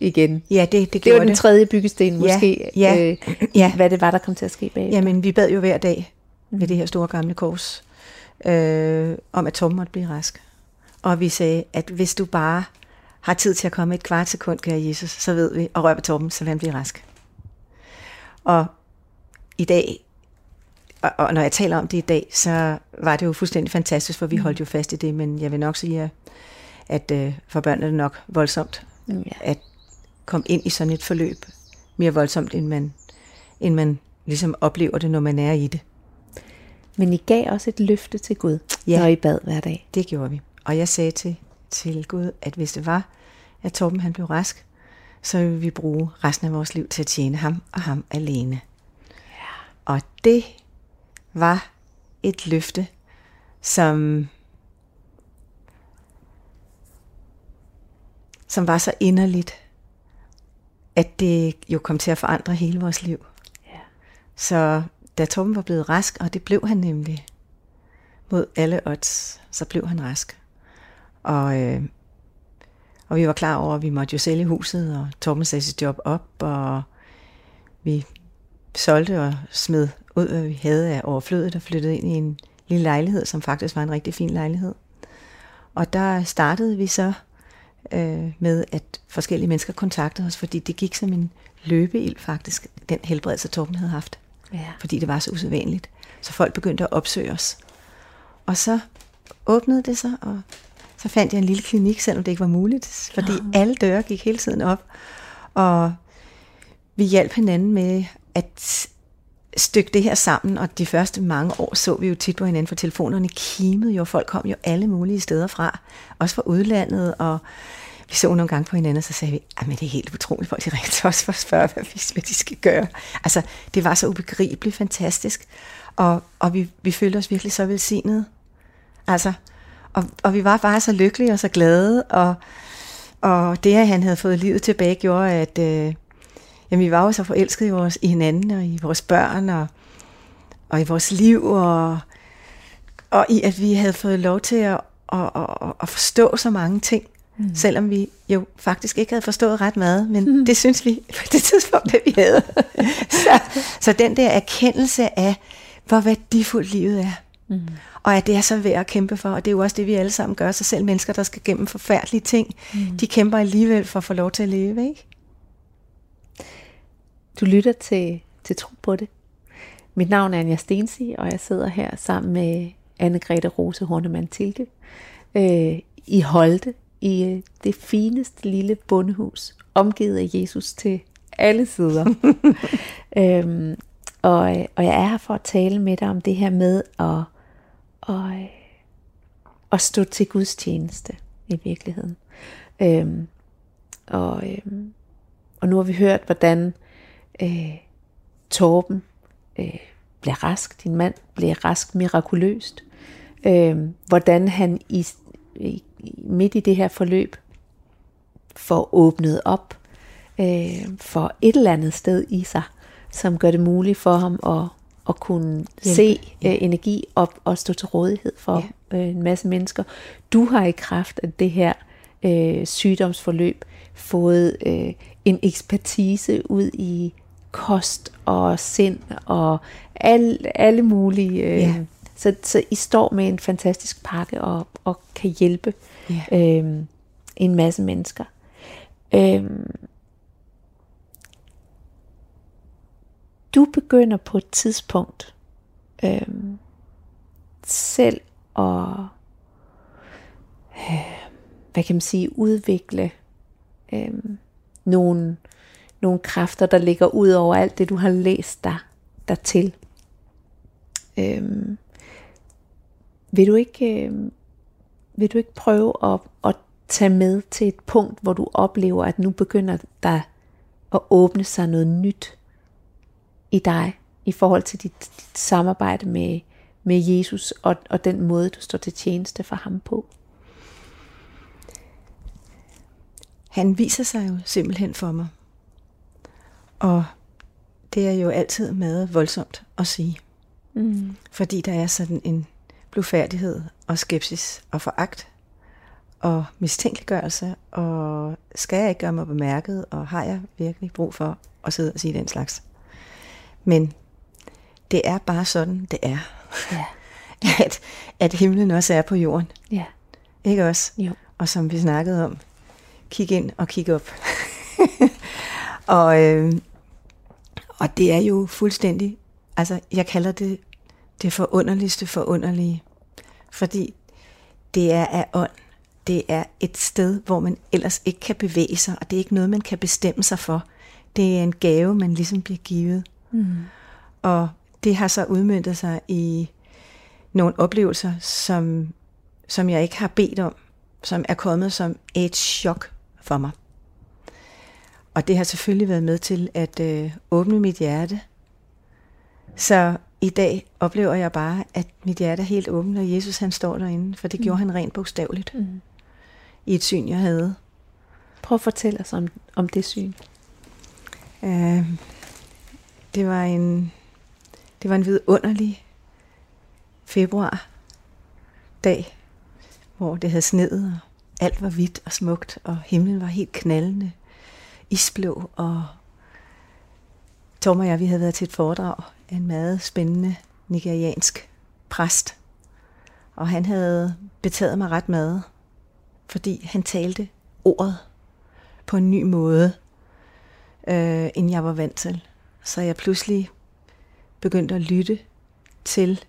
igen. Ja, det gjorde det. Var den tredje byggesten måske, ja, ja, hvad det var, der kom til at ske bag. Jamen, vi bad jo hver dag ved det her store gamle kors, om at Tom måtte blive rask. Og vi sagde, at hvis du bare har tid til at komme et kvart sekund, kære Jesus, så ved vi, og rør ved Torben, så vil han blive rask. Og i dag, og når jeg taler om det i dag, så var det jo fuldstændig fantastisk, for vi holdt jo fast i det, men jeg vil nok sige, at for børnene er det nok voldsomt, ja, at kom ind i sådan et forløb mere voldsomt, end man ligesom oplever det, når man er i det. Men I gav også et løfte til Gud, ja, når I bad hver dag. Det gjorde vi. Og jeg sagde til Gud, at hvis det var, at Torben han blev rask, så ville vi bruge resten af vores liv til at tjene ham og ham alene. Ja. Og det var et løfte, som var så inderligt, at det jo kom til at forandre hele vores liv. Ja. Så da Torben var blevet rask, og det blev han nemlig mod alle odds, så blev han rask. Og vi var klar over, at vi måtte jo sælge huset, og Torben sagde sit job op, og vi solgte og smed ud, hvad vi havde af overflødet, og flyttede ind i en lille lejlighed, som faktisk var en rigtig fin lejlighed. Og der startede vi så med, at forskellige mennesker kontaktede os, fordi det gik som en løbeild faktisk, den helbredelse Torben havde haft. Ja. Fordi det var så usædvanligt. Så folk begyndte at opsøge os. Og så åbnede det sig, og så fandt jeg en lille klinik, selvom det ikke var muligt, fordi alle døre gik hele tiden op. Og vi hjalp hinanden med at stykke det her sammen, og de første mange år så vi jo tit på hinanden, for telefonerne kimede jo, folk kom jo alle mulige steder fra, også fra udlandet, og vi så nogle gange på hinanden, og så sagde vi, at det er helt utroligt, folk de ringer til os for at spørge, hvad de skal gøre. Altså, det var så ubegribeligt fantastisk, og vi følte os virkelig så velsignede. Altså, og vi var bare så lykkelige og så glade, og det, at han havde fået livet tilbage, gjorde, at vi var jo så forelskede i hinanden, og i vores børn, og i vores liv, og i, at vi havde fået lov til at forstå så mange ting, selvom vi jo faktisk ikke havde forstået ret meget, men det synes vi på det tidspunkt, det vi havde. så den der erkendelse af, hvor værdifuldt livet er, og at det er så værd at kæmpe for, og det er jo også det, vi alle sammen gør, så selv mennesker, der skal gennem forfærdelige ting, de kæmper alligevel for at få lov til at leve, ikke? Du lytter til Tro på det. Mit navn er Anja Stensige, og jeg sidder her sammen med Anne-Grethe Rose Hornemann Tilke i Holte, i det fineste lille bondehus, omgivet af Jesus til alle sider. Og jeg er her for at tale med dig om det her med at stå til Guds tjeneste i virkeligheden. Og nu har vi hørt, hvordan Torben blev rask, din mand blev rask mirakuløst, hvordan han midt i det her forløb får åbnet op for et eller andet sted i sig, som gør det muligt for ham at kunne se energi op og stå til rådighed for en masse mennesker. Du har i kraft af det her sygdomsforløb fået en ekspertise ud i kost og sind og alle mulige. Så I står med en fantastisk pakke og kan hjælpe en masse mennesker. Du begynder på et tidspunkt selv at udvikle nogle kræfter, der ligger ud over alt det, du har læst dig dertil. Vil du ikke prøve at tage med til et punkt, hvor du oplever, at nu begynder der at åbne sig noget nyt i dig, i forhold til dit samarbejde med Jesus, og den måde, du står til tjeneste for ham på? Han viser sig jo simpelthen for mig. Og det er jo altid meget voldsomt at sige. Fordi der er sådan en blufærdighed og skepsis og foragt og mistænkeliggørelse, og skal jeg ikke gøre mig bemærket, og har jeg virkelig brug for at sidde og sige den slags. Men det er bare sådan, det er. Ja. at himlen også er på jorden. Ja. Ikke også? Jo. Og som vi snakkede om, kig ind og kig op. Og det er jo fuldstændig, altså jeg kalder det det forunderligste forunderlige, fordi det er af ånd, det er et sted, hvor man ellers ikke kan bevæge sig, og det er ikke noget, man kan bestemme sig for. Det er en gave, man ligesom bliver givet. Og det har så udmøntet sig i nogle oplevelser, som jeg ikke har bedt om, som er kommet som et chok for mig. Og det har selvfølgelig været med til at åbne mit hjerte. Så i dag oplever jeg bare, at mit hjerte er helt åbent, og Jesus han står derinde, for det gjorde han rent bogstaveligt i et syn, jeg havde. Prøv at fortælle os om det syn. Det var en vidunderlig februardag, hvor det havde sneet, og alt var hvidt og smukt, og himlen var helt knaldende isblå, og Tom og jeg, vi havde været til et foredrag af en meget spændende nigeriansk præst, Og han havde betaget mig ret meget, fordi han talte ordet på en ny måde, end jeg var vant til. Så jeg pludselig begyndte at lytte til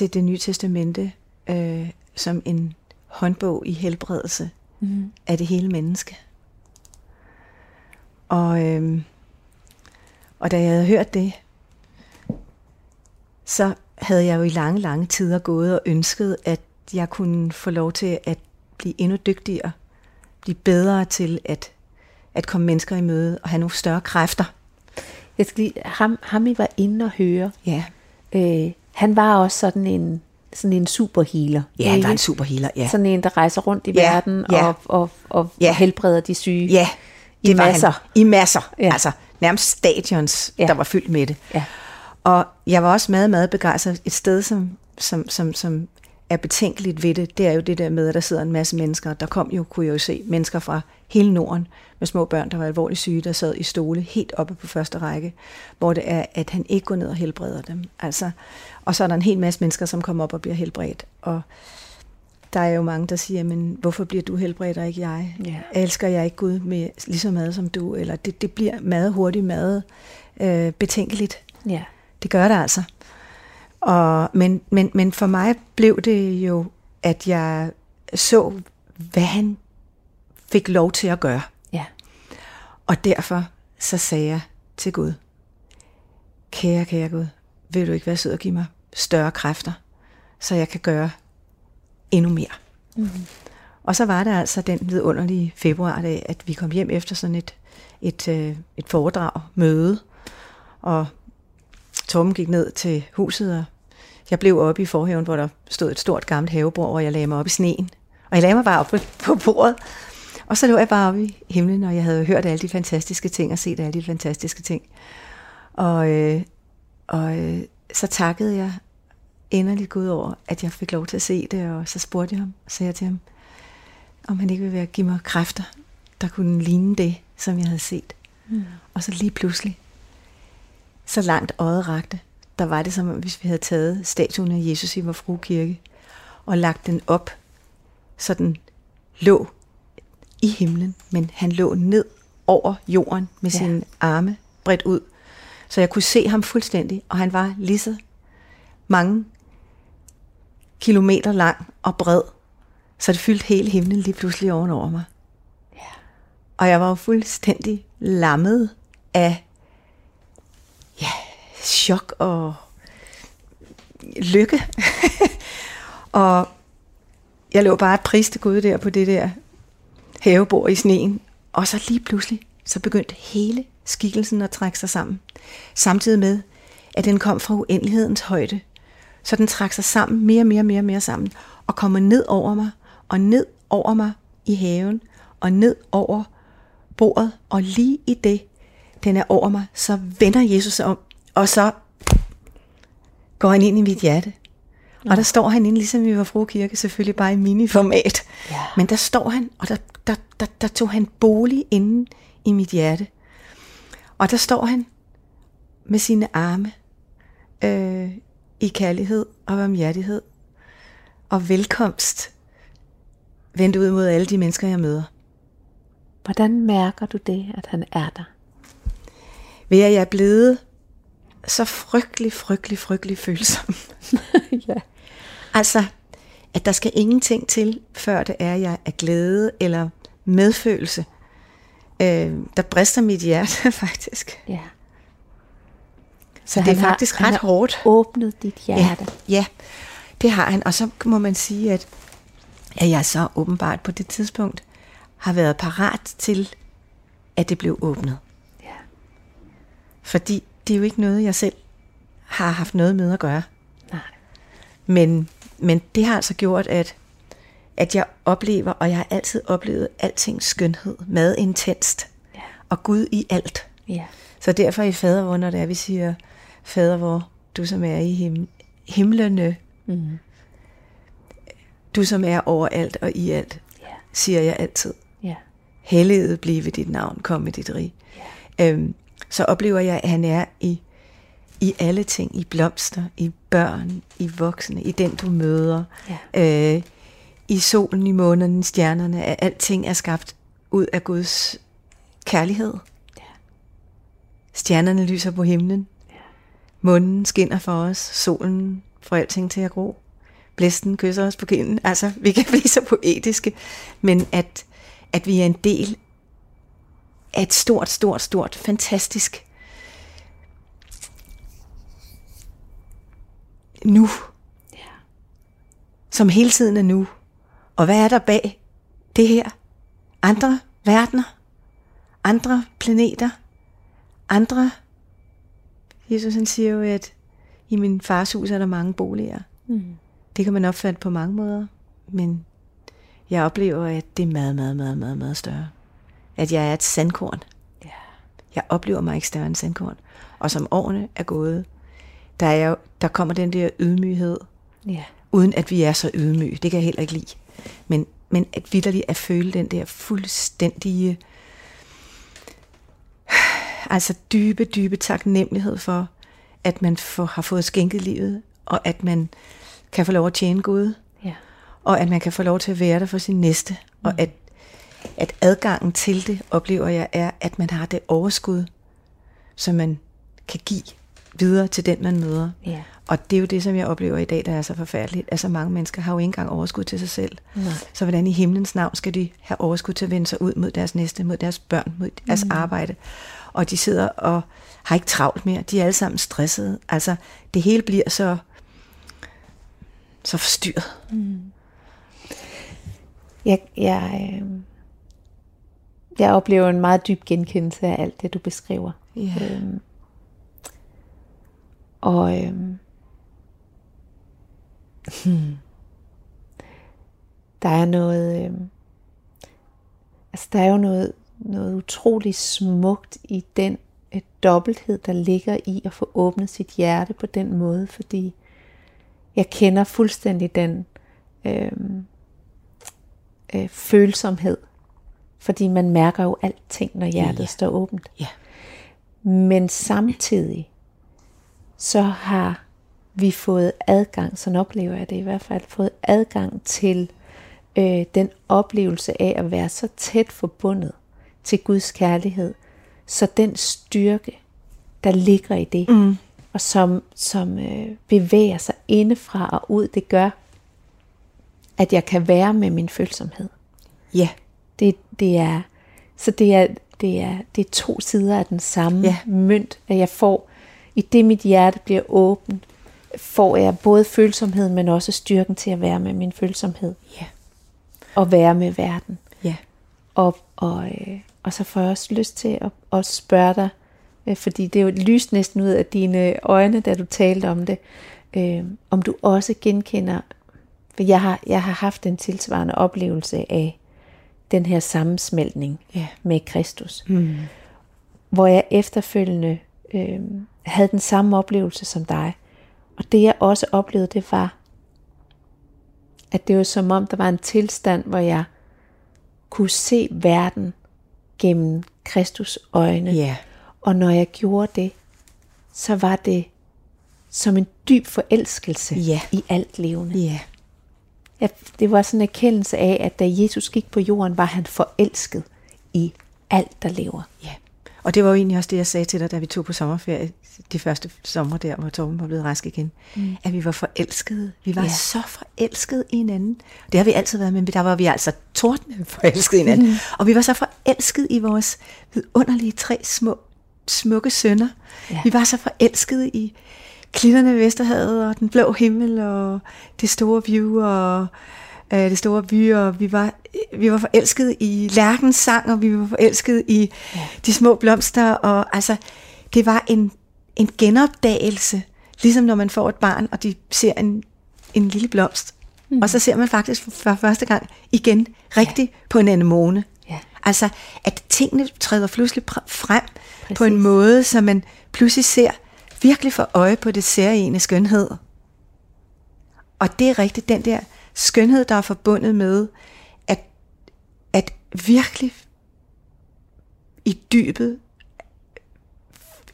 det nye testamente som en håndbog i helbredelse af det hele menneske. Og da jeg havde hørt det, så havde jeg jo i lange, lange tider gået og ønsket, at jeg kunne få lov til at blive endnu dygtigere, blive bedre til at komme mennesker i møde og have nogle større kræfter. Jeg skal lige, ham I var inde og høre. Ja. Han var også sådan en superhealer. Ja, han var en superhealer, ja. Sådan en, der rejser rundt i verden og helbreder de syge. Ja, det var masser. Han. I masser. Ja. Altså nærmest stadions, der var fyldt med det. Ja. Og jeg var også meget, meget begejstret. Et sted, som er betænkeligt ved det, det er jo det der med, at der sidder en masse mennesker. Der kom jo, kunne jeg jo se, mennesker fra hele Norden med små børn, der var alvorligt syge, der sad i stole helt oppe på første række, hvor det er, at han ikke går ned og helbreder dem. Altså, og så er der en hel masse mennesker, som kommer op og bliver helbredt. Og der er jo mange, der siger, men hvorfor bliver du helbredt og ikke jeg? Yeah. Elsker jeg ikke Gud med lige så meget som du? Eller det bliver meget hurtigt, meget betænkeligt. Ja. Yeah. Det gør det altså. Men for mig blev det jo, at jeg så, hvad han fik lov til at gøre. Ja. Og derfor så sagde jeg til Gud, kære Gud, vil du ikke være sød og give mig større kræfter, så jeg kan gøre endnu mere. Mm-hmm. Og så var det altså den vidunderlige februardag, at vi kom hjem efter sådan et foredrag, møde, og Torben gik ned til huset, og jeg blev oppe i forhaven, hvor der stod et stort gammelt havebord, og jeg lagde mig op i sneen. Og jeg lagde mig bare op på bordet, og så lå jeg bare oppe i himlen, og jeg havde hørt alle de fantastiske ting, og set alle de fantastiske ting. Og så takkede jeg inderligt Gud over, at jeg fik lov til at se det, og så spurgte jeg ham, og sagde til ham, om han ikke ville give mig kræfter, der kunne ligne det, som jeg havde set. Mm. Og så lige pludselig, så langt øjet rakte, der var det som hvis vi havde taget statuen af Jesus i vor Frue Kirke og lagt den op, så den lå i himlen, men han lå ned over jorden med sine arme bredt ud. Så jeg kunne se ham fuldstændig, og han var lige så mange kilometer lang og bred, så det fyldte hele himlen lige pludselig over mig. Ja. Og jeg var jo fuldstændig lammet af chok og lykke. Og jeg lå bare at priste Gud der på det der havebord i sneen. Og så lige pludselig, så begyndte hele skikkelsen at trække sig sammen. Samtidig med, at den kom fra uendelighedens højde. Så den trak sig sammen, mere sammen. Og kommer ned over mig, og ned over mig i haven, og ned over bordet. Og lige i det, den er over mig, så vender Jesus sig om. Og så går han ind i mit hjerte. Og der står han inde, ligesom i vor Frue Kirke, selvfølgelig bare i miniformat. Ja. Men der står han, og der tog han bolig inde i mit hjerte. Og der står han med sine arme i kærlighed og varmhjertighed og velkomst vendt ud mod alle de mennesker, jeg møder. Hvordan mærker du det, at han er der? Ved at jeg er blevet så frygtelig følsom. Ja. Altså, at der skal ingenting til, før det er, jeg er glæde eller medfølelse. Der brister mit hjerte, faktisk. Ja. Så det er faktisk ret hårdt. Han har åbnet dit hjerte. Ja, det har han. Og så må man sige, at jeg så åbenbart på det tidspunkt har været parat til, at det blev åbnet. Ja. Fordi det er jo ikke noget, jeg selv har haft noget med at gøre. Nej. Men det har altså gjort, at jeg oplever, og jeg har altid oplevet altings skønhed, meget intenst, og Gud i alt. Ja. Så derfor i fadervor, når det er, vi siger, fadervor, du som er i himlene, du som er overalt og i alt, siger jeg altid. Ja. Helliget blive dit navn, kom med dit rige. Ja. Så oplever jeg, at han er i alle ting, i blomster, i børn, i voksne, i den du møder, ja. I solen, i måneden, stjernerne, at alting er skabt ud af Guds kærlighed. Ja. Stjernerne lyser på himlen, ja. Månen skinner for os, solen får alting til at gro, blæsten kysser os på kinden. Altså, vi kan blive så poetiske, men at vi er en del af et stort, stort, stort, fantastisk nu, ja. Som hele tiden er nu. Og hvad er der bag det her? Andre verdener, andre planeter, andre. Jesus, han siger jo, at i min fars hus er der mange boliger. Mm. Det kan man opfatte på mange måder, men jeg oplever, at det er meget, meget, meget, meget, meget større. At jeg er et sandkorn. Yeah. Jeg oplever mig ikke større end sandkorn. Og som årene er gået, der kommer den der ydmyghed, yeah. Uden at vi er så ydmyge. Det kan jeg heller ikke lide. Men at vitterligt at føle den der fuldstændige, altså dybe, dybe taknemmelighed for, at man har fået skænket livet, og at man kan få lov at tjene Gud, ja. Og at man kan få lov til at være der for sin næste, og at adgangen til det, oplever jeg, er, at man har det overskud, som man kan give videre til den, man møder. Ja. Og det er jo det, som jeg oplever i dag, der er så forfærdeligt. Altså, mange mennesker har jo ikke engang overskud til sig selv. Ja. Så hvordan i himlens navn skal de have overskud til at vende sig ud mod deres næste, mod deres børn, mod deres arbejde? Og de sidder og har ikke travlt mere. De er alle sammen stressede. Altså, det hele bliver så forstyrret. Mm. Jeg oplever en meget dyb genkendelse af alt det, du beskriver. Yeah. Der er noget, altså der er jo noget utroligt smukt i den dobbelthed, der ligger i at få åbnet sit hjerte på den måde, fordi jeg kender fuldstændig den følsomhed, fordi man mærker jo alting, når hjertet står åbent. Yeah. Men samtidig så har vi fået adgang, sådan oplever jeg det i hvert fald, fået adgang til den oplevelse af at være så tæt forbundet til Guds kærlighed, så den styrke, der ligger i det, og som bevæger sig indefra og ud, det gør, at jeg kan være med min følsomhed. Ja. Yeah. Det er to sider af den samme mønt, at jeg får, i det mit hjerte bliver åbent, får jeg både følsomheden, men også styrken til at være med min følsomhed. Ja. Yeah. Og være med verden. Ja. Yeah. Og så får jeg også lyst til at spørge dig, fordi det er jo lyst næsten ud af dine øjne, da du talte om det, om du også genkender, for jeg har haft en tilsvarende oplevelse af den her sammensmeltning med Kristus, hvor jeg efterfølgende havde den samme oplevelse som dig, og det jeg også oplevede, det var, at det var som om der var en tilstand, hvor jeg kunne se verden gennem Kristus øjne, og når jeg gjorde det, så var det som en dyb forelskelse i alt levende. Yeah. Det var sådan en erkendelse af, at da Jesus gik på jorden, var han forelsket i alt, der lever. Ja, og det var jo egentlig også det, jeg sagde til dig, da vi tog på sommerferie, de første sommer der, hvor Torben var blevet rask igen, at vi var forelskede. Vi var så forelskede i hinanden. Det har vi altid været, men der var vi altså tordende forelskede i hinanden. Og vi var så forelskede i vores vidunderlige tre små, smukke sønner. Ja. Vi var så forelskede i klitterne ved Vesterhavet, og den blå himmel, og det store view, og det store by, og vi var forelskede i lærkens sang, og vi var forelskede i de små blomster, og altså, det var en genopdagelse, ligesom når man får et barn, og de ser en lille blomst, og så ser man faktisk for første gang igen, rigtigt på en anemone. Ja. Altså, at tingene træder pludselig frem. Præcis. På en måde, så man pludselig ser, virkelig for øje på det særegne skønhed. Og det er rigtigt, den der skønhed, der er forbundet med, at virkelig i dybet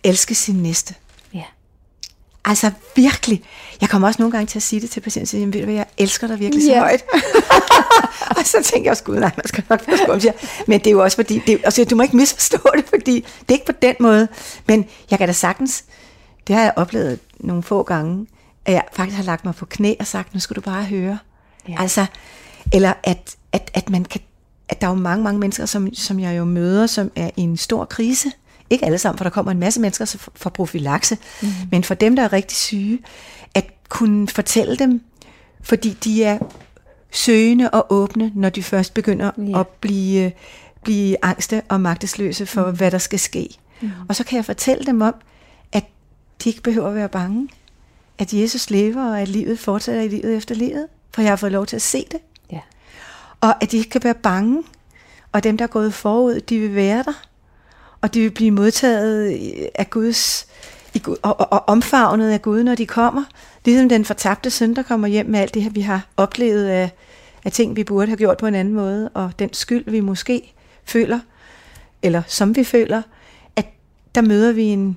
elske sin næste. Ja. Altså virkelig. Jeg kommer også nogle gange til at sige det til patienten, at ved du hvad, jeg elsker dig virkelig så højt. Og så tænker jeg også, gud nej, man skal nok passe på, om jeg siger. Men det er jo også fordi, altså, du må ikke misforstå det, fordi det er ikke på den måde. Men jeg kan da sagtens, det har jeg oplevet nogle få gange, at jeg faktisk har lagt mig på knæ og sagt, nu skal du bare høre. Ja. Altså, eller at man kan, at der er jo mange, mange mennesker, som jeg jo møder, som er i en stor krise. Ikke alle sammen, for der kommer en masse mennesker for profylakse, men for dem, der er rigtig syge, at kunne fortælle dem, fordi de er søgende og åbne, når de først begynder at blive angste og magtesløse for, hvad der skal ske. Og så kan jeg fortælle dem om, at de ikke behøver at være bange, at Jesus lever, og at livet fortsætter i livet efter livet, for jeg har fået lov til at se det. Ja. Og at de ikke kan være bange, og dem, der er gået forud, de vil være der, og de vil blive modtaget af Guds, og omfavnet af Gud, når de kommer. Ligesom den fortabte søn, der kommer hjem med alt det her, vi har oplevet af ting, vi burde have gjort på en anden måde, og den skyld, vi måske føler, eller som vi føler, at der møder vi en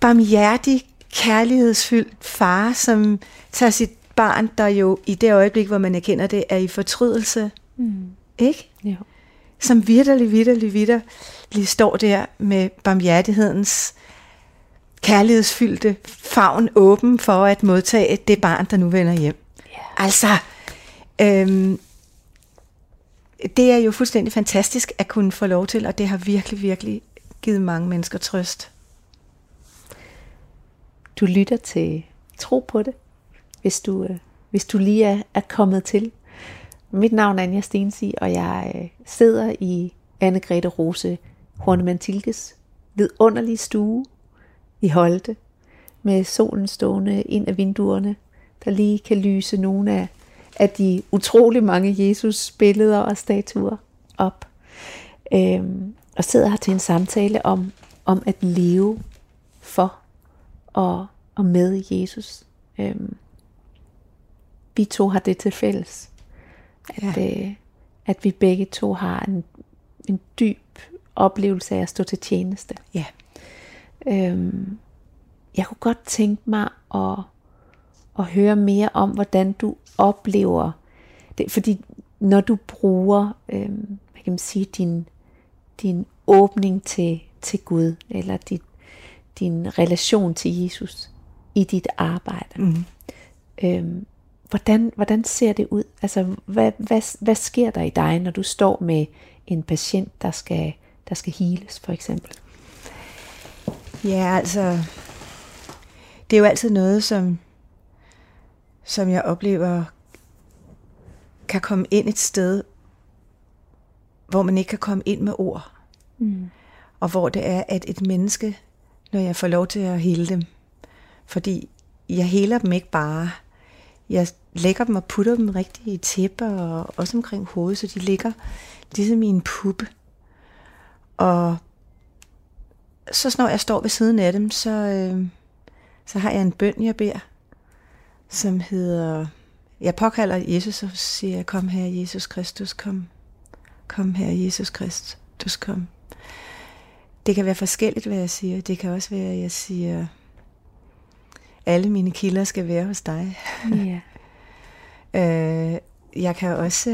barmhjertig, kærlighedsfyldt far, som tager sit barn, der jo i det øjeblik, hvor man erkender det, er i fortrydelse. Ikke? Ja. Som vitterlig står der med barmhjertighedens kærlighedsfyldte favn åben for at modtage det barn, der nu vender hjem. Yeah. Altså, det er jo fuldstændig fantastisk at kunne få lov til, og det har virkelig, virkelig givet mange mennesker trøst. Du lytter til Tro på det, hvis du lige er kommet til. Mit navn er Anja Stensige, og jeg sidder i Anne-Grethe Rose Hornemann Tilkes vidunderlige stue i Holte, med solen stående ind ad vinduerne, der lige kan lyse nogle af de utrolig mange Jesus-billeder og statuer op. Og sidder her til en samtale om at leve for og med Jesus. Vi to har det til fælles. At vi begge to har en dyb oplevelse af at stå til tjeneste. Ja. Jeg kunne godt tænke mig at høre mere om, hvordan du oplever det, fordi når du bruger, hvad kan man sige, din åbning til Gud eller din relation til Jesus i dit arbejde. Mm. Hvordan ser det ud? Altså, hvad sker der i dig, når du står med en patient, der skal heales, for eksempel? Ja, altså, det er jo altid noget, som jeg oplever, kan komme ind et sted, hvor man ikke kan komme ind med ord. Mm. Og hvor det er, at et menneske, når jeg får lov til at hele dem, fordi jeg heler dem ikke bare, jeg lægger dem og putter dem rigtigt i tæpper og også omkring hovedet, så de ligger ligesom i en puppe. Og så snart jeg står ved siden af dem, så har jeg en bøn, jeg beder, som hedder, jeg påkalder Jesus og siger, kom her Jesus Kristus, kom. Kom her Jesus Kristus, kom. Det kan være forskelligt, hvad jeg siger. Det kan også være, at jeg siger, alle mine kilder skal være hos dig. Yeah. Jeg kan også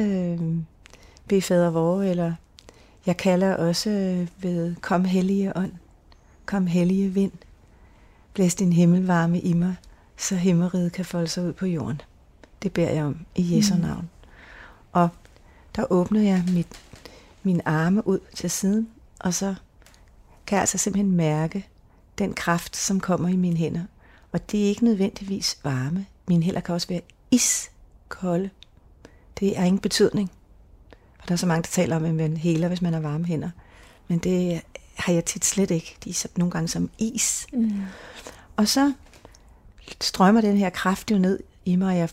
bede Fader vor, eller jeg kalder også ved, kom hellige ånd, kom hellige vind, blæs din himmelvarme i mig, så himmeriget kan folde sig ud på jorden. Det beder jeg om i Jesu navn. Og der åbner jeg mine arme ud til siden, og så kan jeg altså simpelthen mærke den kraft, som kommer i mine hænder. Og det er ikke nødvendigvis varme. Mine hænder kan også være iskolde. Det er ingen betydning. Og der er så mange, der taler om, at man heler, hvis man har varme hænder. Men det har jeg tit slet ikke. De er nogle gange som is. Mm. Og så strømmer den her kraft jo ned i mig, og jeg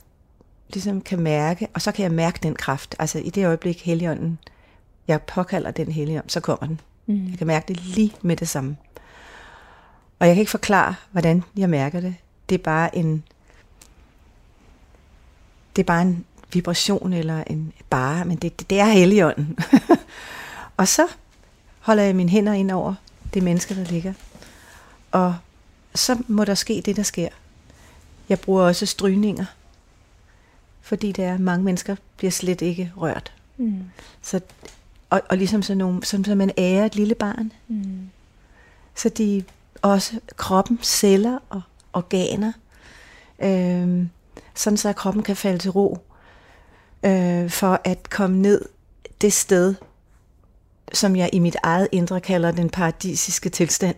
ligesom kan mærke, og så kan jeg mærke den kraft. Altså i det øjeblik, Helligånden, jeg påkalder den Helligånd, så kommer den. Mm. Jeg kan mærke det lige med det samme. Og jeg kan ikke forklare, hvordan jeg mærker det. Det er bare en vibration, eller en bare, men det er Helligånden. Og så holder jeg mine hænder ind over det menneske, der ligger. Og så må der ske det, der sker. Jeg bruger også strygninger, fordi der er mange mennesker, bliver slet ikke rørt. Mm. Så, og ligesom sådan nogle, som man ærer et lille barn. Mm. Så de også kroppen, celler og organer, sådan så at kroppen kan falde til ro, for at komme ned det sted, som jeg i mit eget indre kalder den paradisiske tilstand,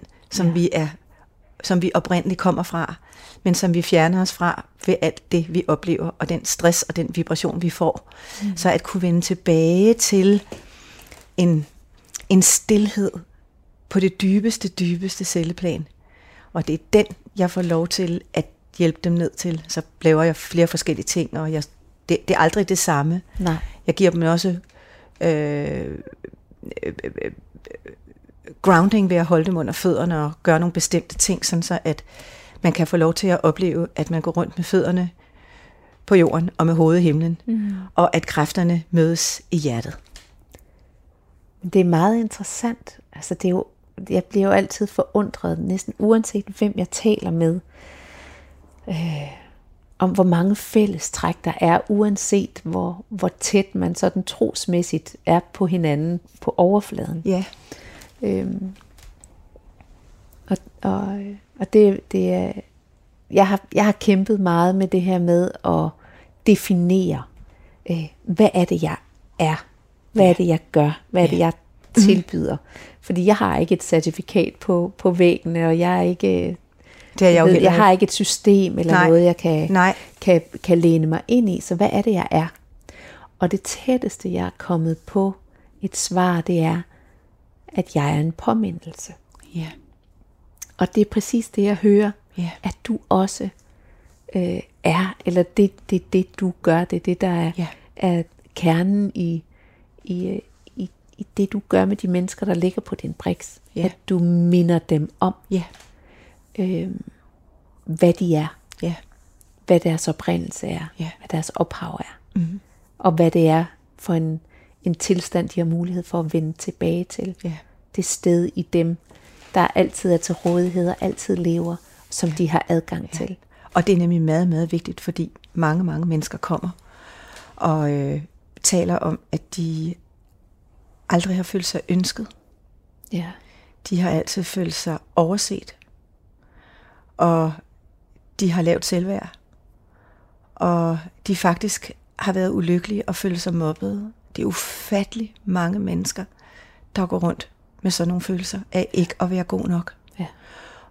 som vi oprindeligt kommer fra, men som vi fjerner os fra ved alt det, vi oplever, og den stress og den vibration, vi får. Mm. Så at kunne vende tilbage til en stilhed på det dybeste celleplan. Og det er den, jeg får lov til at hjælpe dem ned til. Så laver jeg flere forskellige ting, og det er aldrig det samme. Nej. Jeg giver dem også grounding ved at holde dem under fødderne og gøre nogle bestemte ting, sådan så at man kan få lov til at opleve, at man går rundt med fødderne på jorden og med hovedet i himlen, og at kræfterne mødes i hjertet. Det er meget interessant. Altså det er jo, jeg bliver jo altid forundret, næsten uanset hvem jeg taler med, om hvor mange fællestræk der er, uanset hvor tæt man sådan trosmæssigt er på hinanden på overfladen. Ja. Og det er, jeg har kæmpet meget med det her med at definere, hvad er det jeg er, hvad er det jeg gør, hvad er det jeg tilbyder, fordi jeg har ikke et certifikat på væggene, og jeg er ikke, jeg har ikke et system eller noget jeg kan læne mig ind i, så hvad er det jeg er? Og det tætteste jeg er kommet på et svar, det er at jeg er en påmindelse. Ja. Yeah. Og det er præcis det jeg hører, yeah, at du også er, eller det du gør, det er det der er, yeah, er kernen i det du gør med de mennesker der ligger på din briks, yeah, at du minder dem om, yeah, hvad de er, yeah, hvad deres oprindelse er, yeah, hvad deres ophav er, og hvad det er for en tilstand, de har mulighed for at vende tilbage til. Yeah. Det sted i dem, der altid er til rådighed og altid lever, som de har adgang til. Og det er nemlig meget, meget vigtigt, fordi mange, mange mennesker kommer og taler om, at de aldrig har følt sig ønsket. Yeah. De har altid følt sig overset. Og de har lavt selvværd. Og de faktisk har været ulykkelige og følt sig mobbede. Det er ufattelig mange mennesker, der går rundt med sådan nogle følelser af ikke at være god nok. Ja.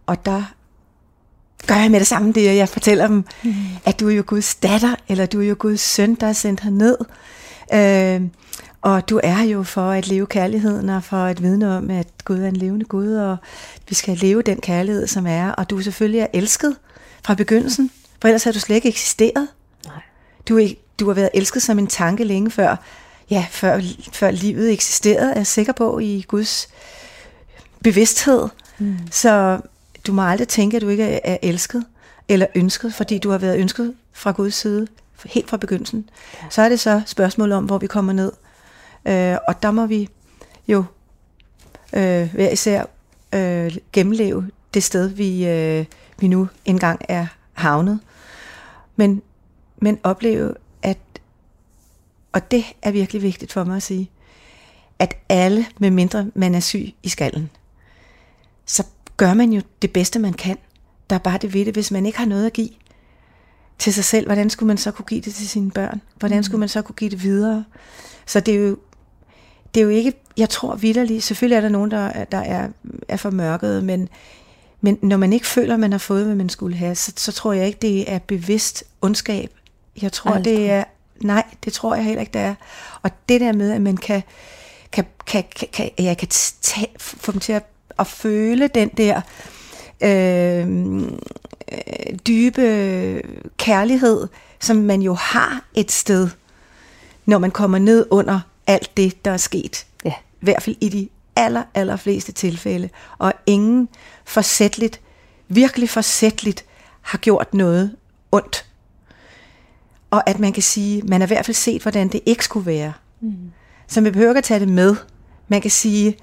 Og der gør jeg med det samme det, jeg fortæller dem, at du er jo Guds datter, eller du er jo Guds søn, der er sendt herned. Og du er jo for at leve kærligheden, og for at vidne om, at Gud er en levende Gud, og vi skal leve den kærlighed, som er. Og du selvfølgelig er elsket fra begyndelsen, for ellers har du slet ikke eksisteret. Nej. Du har været elsket som en tanke længe før. Ja, før livet eksisterede, er jeg sikker på, i Guds bevidsthed. Mm. Så du må aldrig tænke, at du ikke er elsket eller ønsket, fordi du har været ønsket fra Guds side, helt fra begyndelsen. Ja. Så er det så spørgsmålet om, hvor vi kommer ned. Og der må vi jo hver især gennemleve det sted, vi nu engang er havnet. Men opleve, og det er virkelig vigtigt for mig at sige, at alle, medmindre man er syg i skallen, så gør man jo det bedste, man kan. Der er bare det ved det. Hvis man ikke har noget at give til sig selv, hvordan skulle man så kunne give det til sine børn? Hvordan skulle man så kunne give det videre? Så det er jo ikke, jeg tror vitterligt, selvfølgelig er der nogen, der er formørket, men når man ikke føler, man har fået, hvad man skulle have, så tror jeg ikke, det er bevidst ondskab. Jeg tror, det er... Nej, det tror jeg heller ikke, det er. Og det der med, at man kan få dem til at føle den der dybe kærlighed, som man jo har et sted, når man kommer ned under alt det, der er sket. Ja. I hvert fald i de aller fleste tilfælde. Og ingen virkelig forsætligt, har gjort noget ondt. Og at man kan sige, man har i hvert fald set, hvordan det ikke skulle være. Mm. Så man behøver ikke at tage det med. Man kan sige,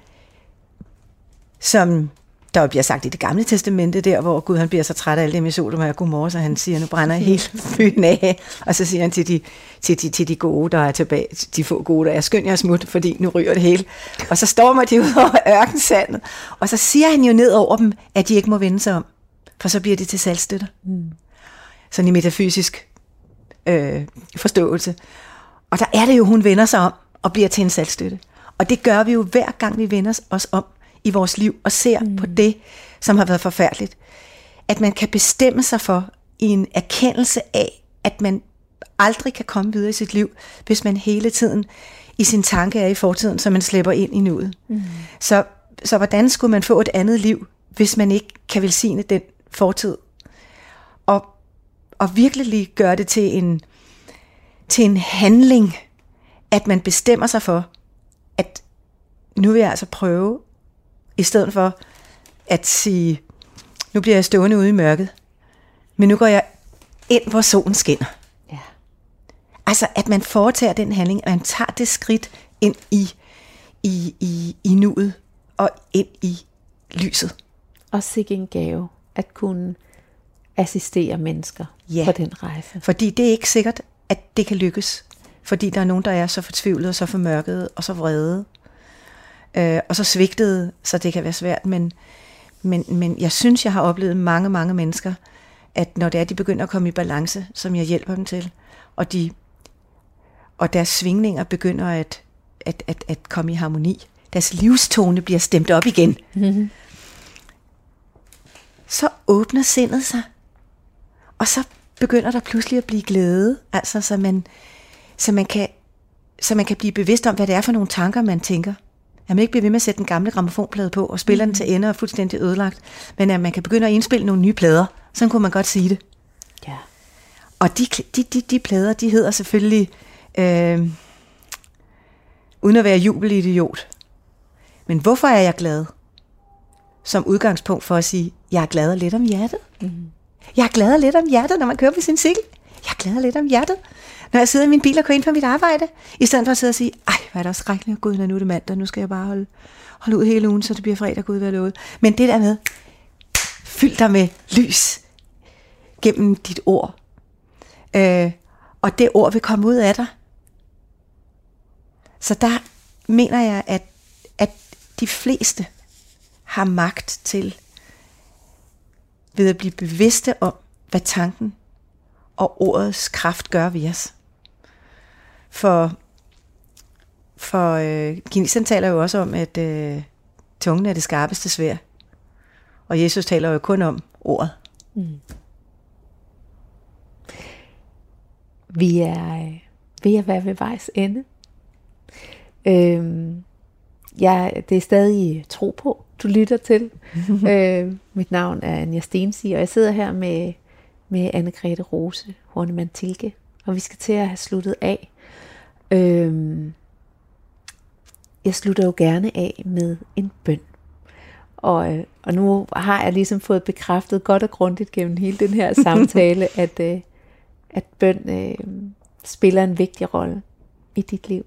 som der bliver sagt i Det Gamle Testamente, der hvor Gud han bliver så træt af alle dem i Sodom og Gomorra, så han siger, nu brænder hele byen af, og så siger han til de gode, der er tilbage, de få gode, der er skynd jer smut, fordi nu ryger det hele. Og så stormer de ud over ørkensandet, og så siger han jo ned over dem, at de ikke må vende sig om, for så bliver de til salgstøtter. Mm. Sådan i metafysisk forståelse. Og der er det jo, hun vender sig om og bliver til en salgstøtte. Og det gør vi jo hver gang, vi vender os om i vores liv og ser på det, som har været forfærdeligt. At man kan bestemme sig for i en erkendelse af, at man aldrig kan komme videre i sit liv, hvis man hele tiden i sin tanke er i fortiden, så man slipper ind i nuet. Mm. Så hvordan skulle man få et andet liv, hvis man ikke kan velsigne den fortid? Og virkelig gøre det til en handling, at man bestemmer sig for, at nu vil jeg altså prøve, i stedet for at sige, nu bliver jeg stående ude i mørket, men nu går jeg ind, hvor solen skinner. Ja. Altså, at man foretager den handling, og man tager det skridt ind i nuet, og ind i lyset. Og sikke en gave, at kunne assistere mennesker på den rejse. Fordi det er ikke sikkert, at det kan lykkes. Fordi der er nogen, der er så fortvivlede, og så formørkede, og så vrede, og så svigtede, så det kan være svært. Men jeg synes, jeg har oplevet mange, mange mennesker, at når det er, de begynder at komme i balance, som jeg hjælper dem til, og deres svingninger begynder at komme i harmoni, deres livstone bliver stemt op igen, så åbner sindet sig, og så begynder der pludselig at blive glæde, altså så man kan blive bevidst om, hvad det er for nogle tanker, man tænker. At man ikke bliver ved med at sætte den gamle grammofonplade på, og spiller den til ende og fuldstændig ødelagt, men at man kan begynde at indspille nogle nye plader. Sådan kunne man godt sige det. Ja. Og de plader, de hedder selvfølgelig, uden at være jubelidiot. Men hvorfor er jeg glad? Som udgangspunkt for at sige, jeg er glad og let om hjertet. Mm. Jeg er glad og let om hjertet, når man kører på sin cykel. Jeg er glad og let om hjertet, når jeg sidder i min bil og kører ind fra mit arbejde, i stedet for at sidde og sige, ej, hvad er der skrækkeligt, Gud, når nu er det mandag, nu skal jeg bare holde ud hele ugen, så det bliver fredag, Gud, hvad lovet. Men det der med, fyld dig med lys gennem dit ord. Og det ord vil komme ud af dig. Så der mener jeg, at de fleste har magt til, ved at blive bevidste om, hvad tanken og ordets kraft gør ved os. For kineserne taler jo også om, at tungen er det skarpeste sværd. Og Jesus taler jo kun om ordet. Mm. Vi er ved at være ved vejs ende. Det er stadig tro på, du lytter til. Mit navn er Anja Stensige, og jeg sidder her med Anne-Grethe Rose Hornemann Tilke, og vi skal til at have sluttet af. Jeg slutter jo gerne af med en bøn. Og nu har jeg ligesom fået bekræftet godt og grundigt gennem hele den her samtale, at bøn spiller en vigtig rolle i dit liv.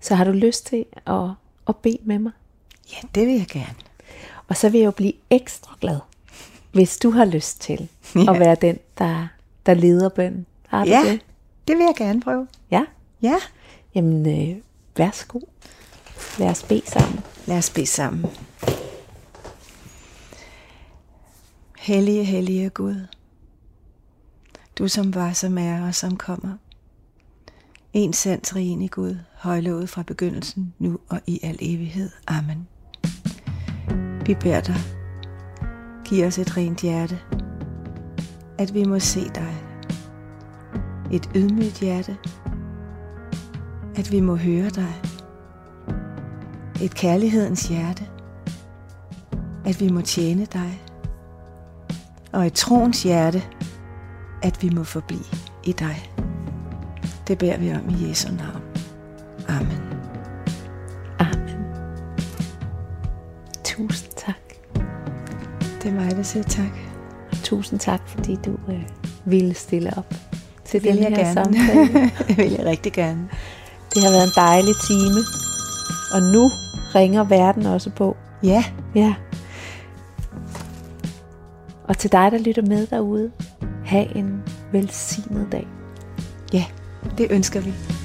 Så har du lyst til at bede med mig? Ja, det vil jeg gerne. Og så vil jeg jo blive ekstra glad, hvis du har lyst til at være den, der leder bønnen. Har du det? Det vil jeg gerne prøve. Ja? Ja. Jamen, værsgo. Lad os bede sammen. Lad os bede sammen. Hellige, hellige Gud, du som var, som er og som kommer. En sand treenig Gud, højlovet fra begyndelsen, nu og i al evighed. Amen. Vi beder dig, giv os et rent hjerte, at vi må se dig. Et ydmygt hjerte, at vi må høre dig. Et kærlighedens hjerte, at vi må tjene dig. Og et troens hjerte, at vi må forblive i dig. Det beder vi om i Jesu navn. Amen. Amen. Tusind tak. Det er mig, der siger tak. Tusind tak, fordi du ville stille op til den her samtale. Det vil jeg rigtig gerne. Det har været en dejlig time. Og nu ringer verden også på. Ja. Og til dig, der lytter med derude, have en velsignet dag. Ja, det ønsker vi.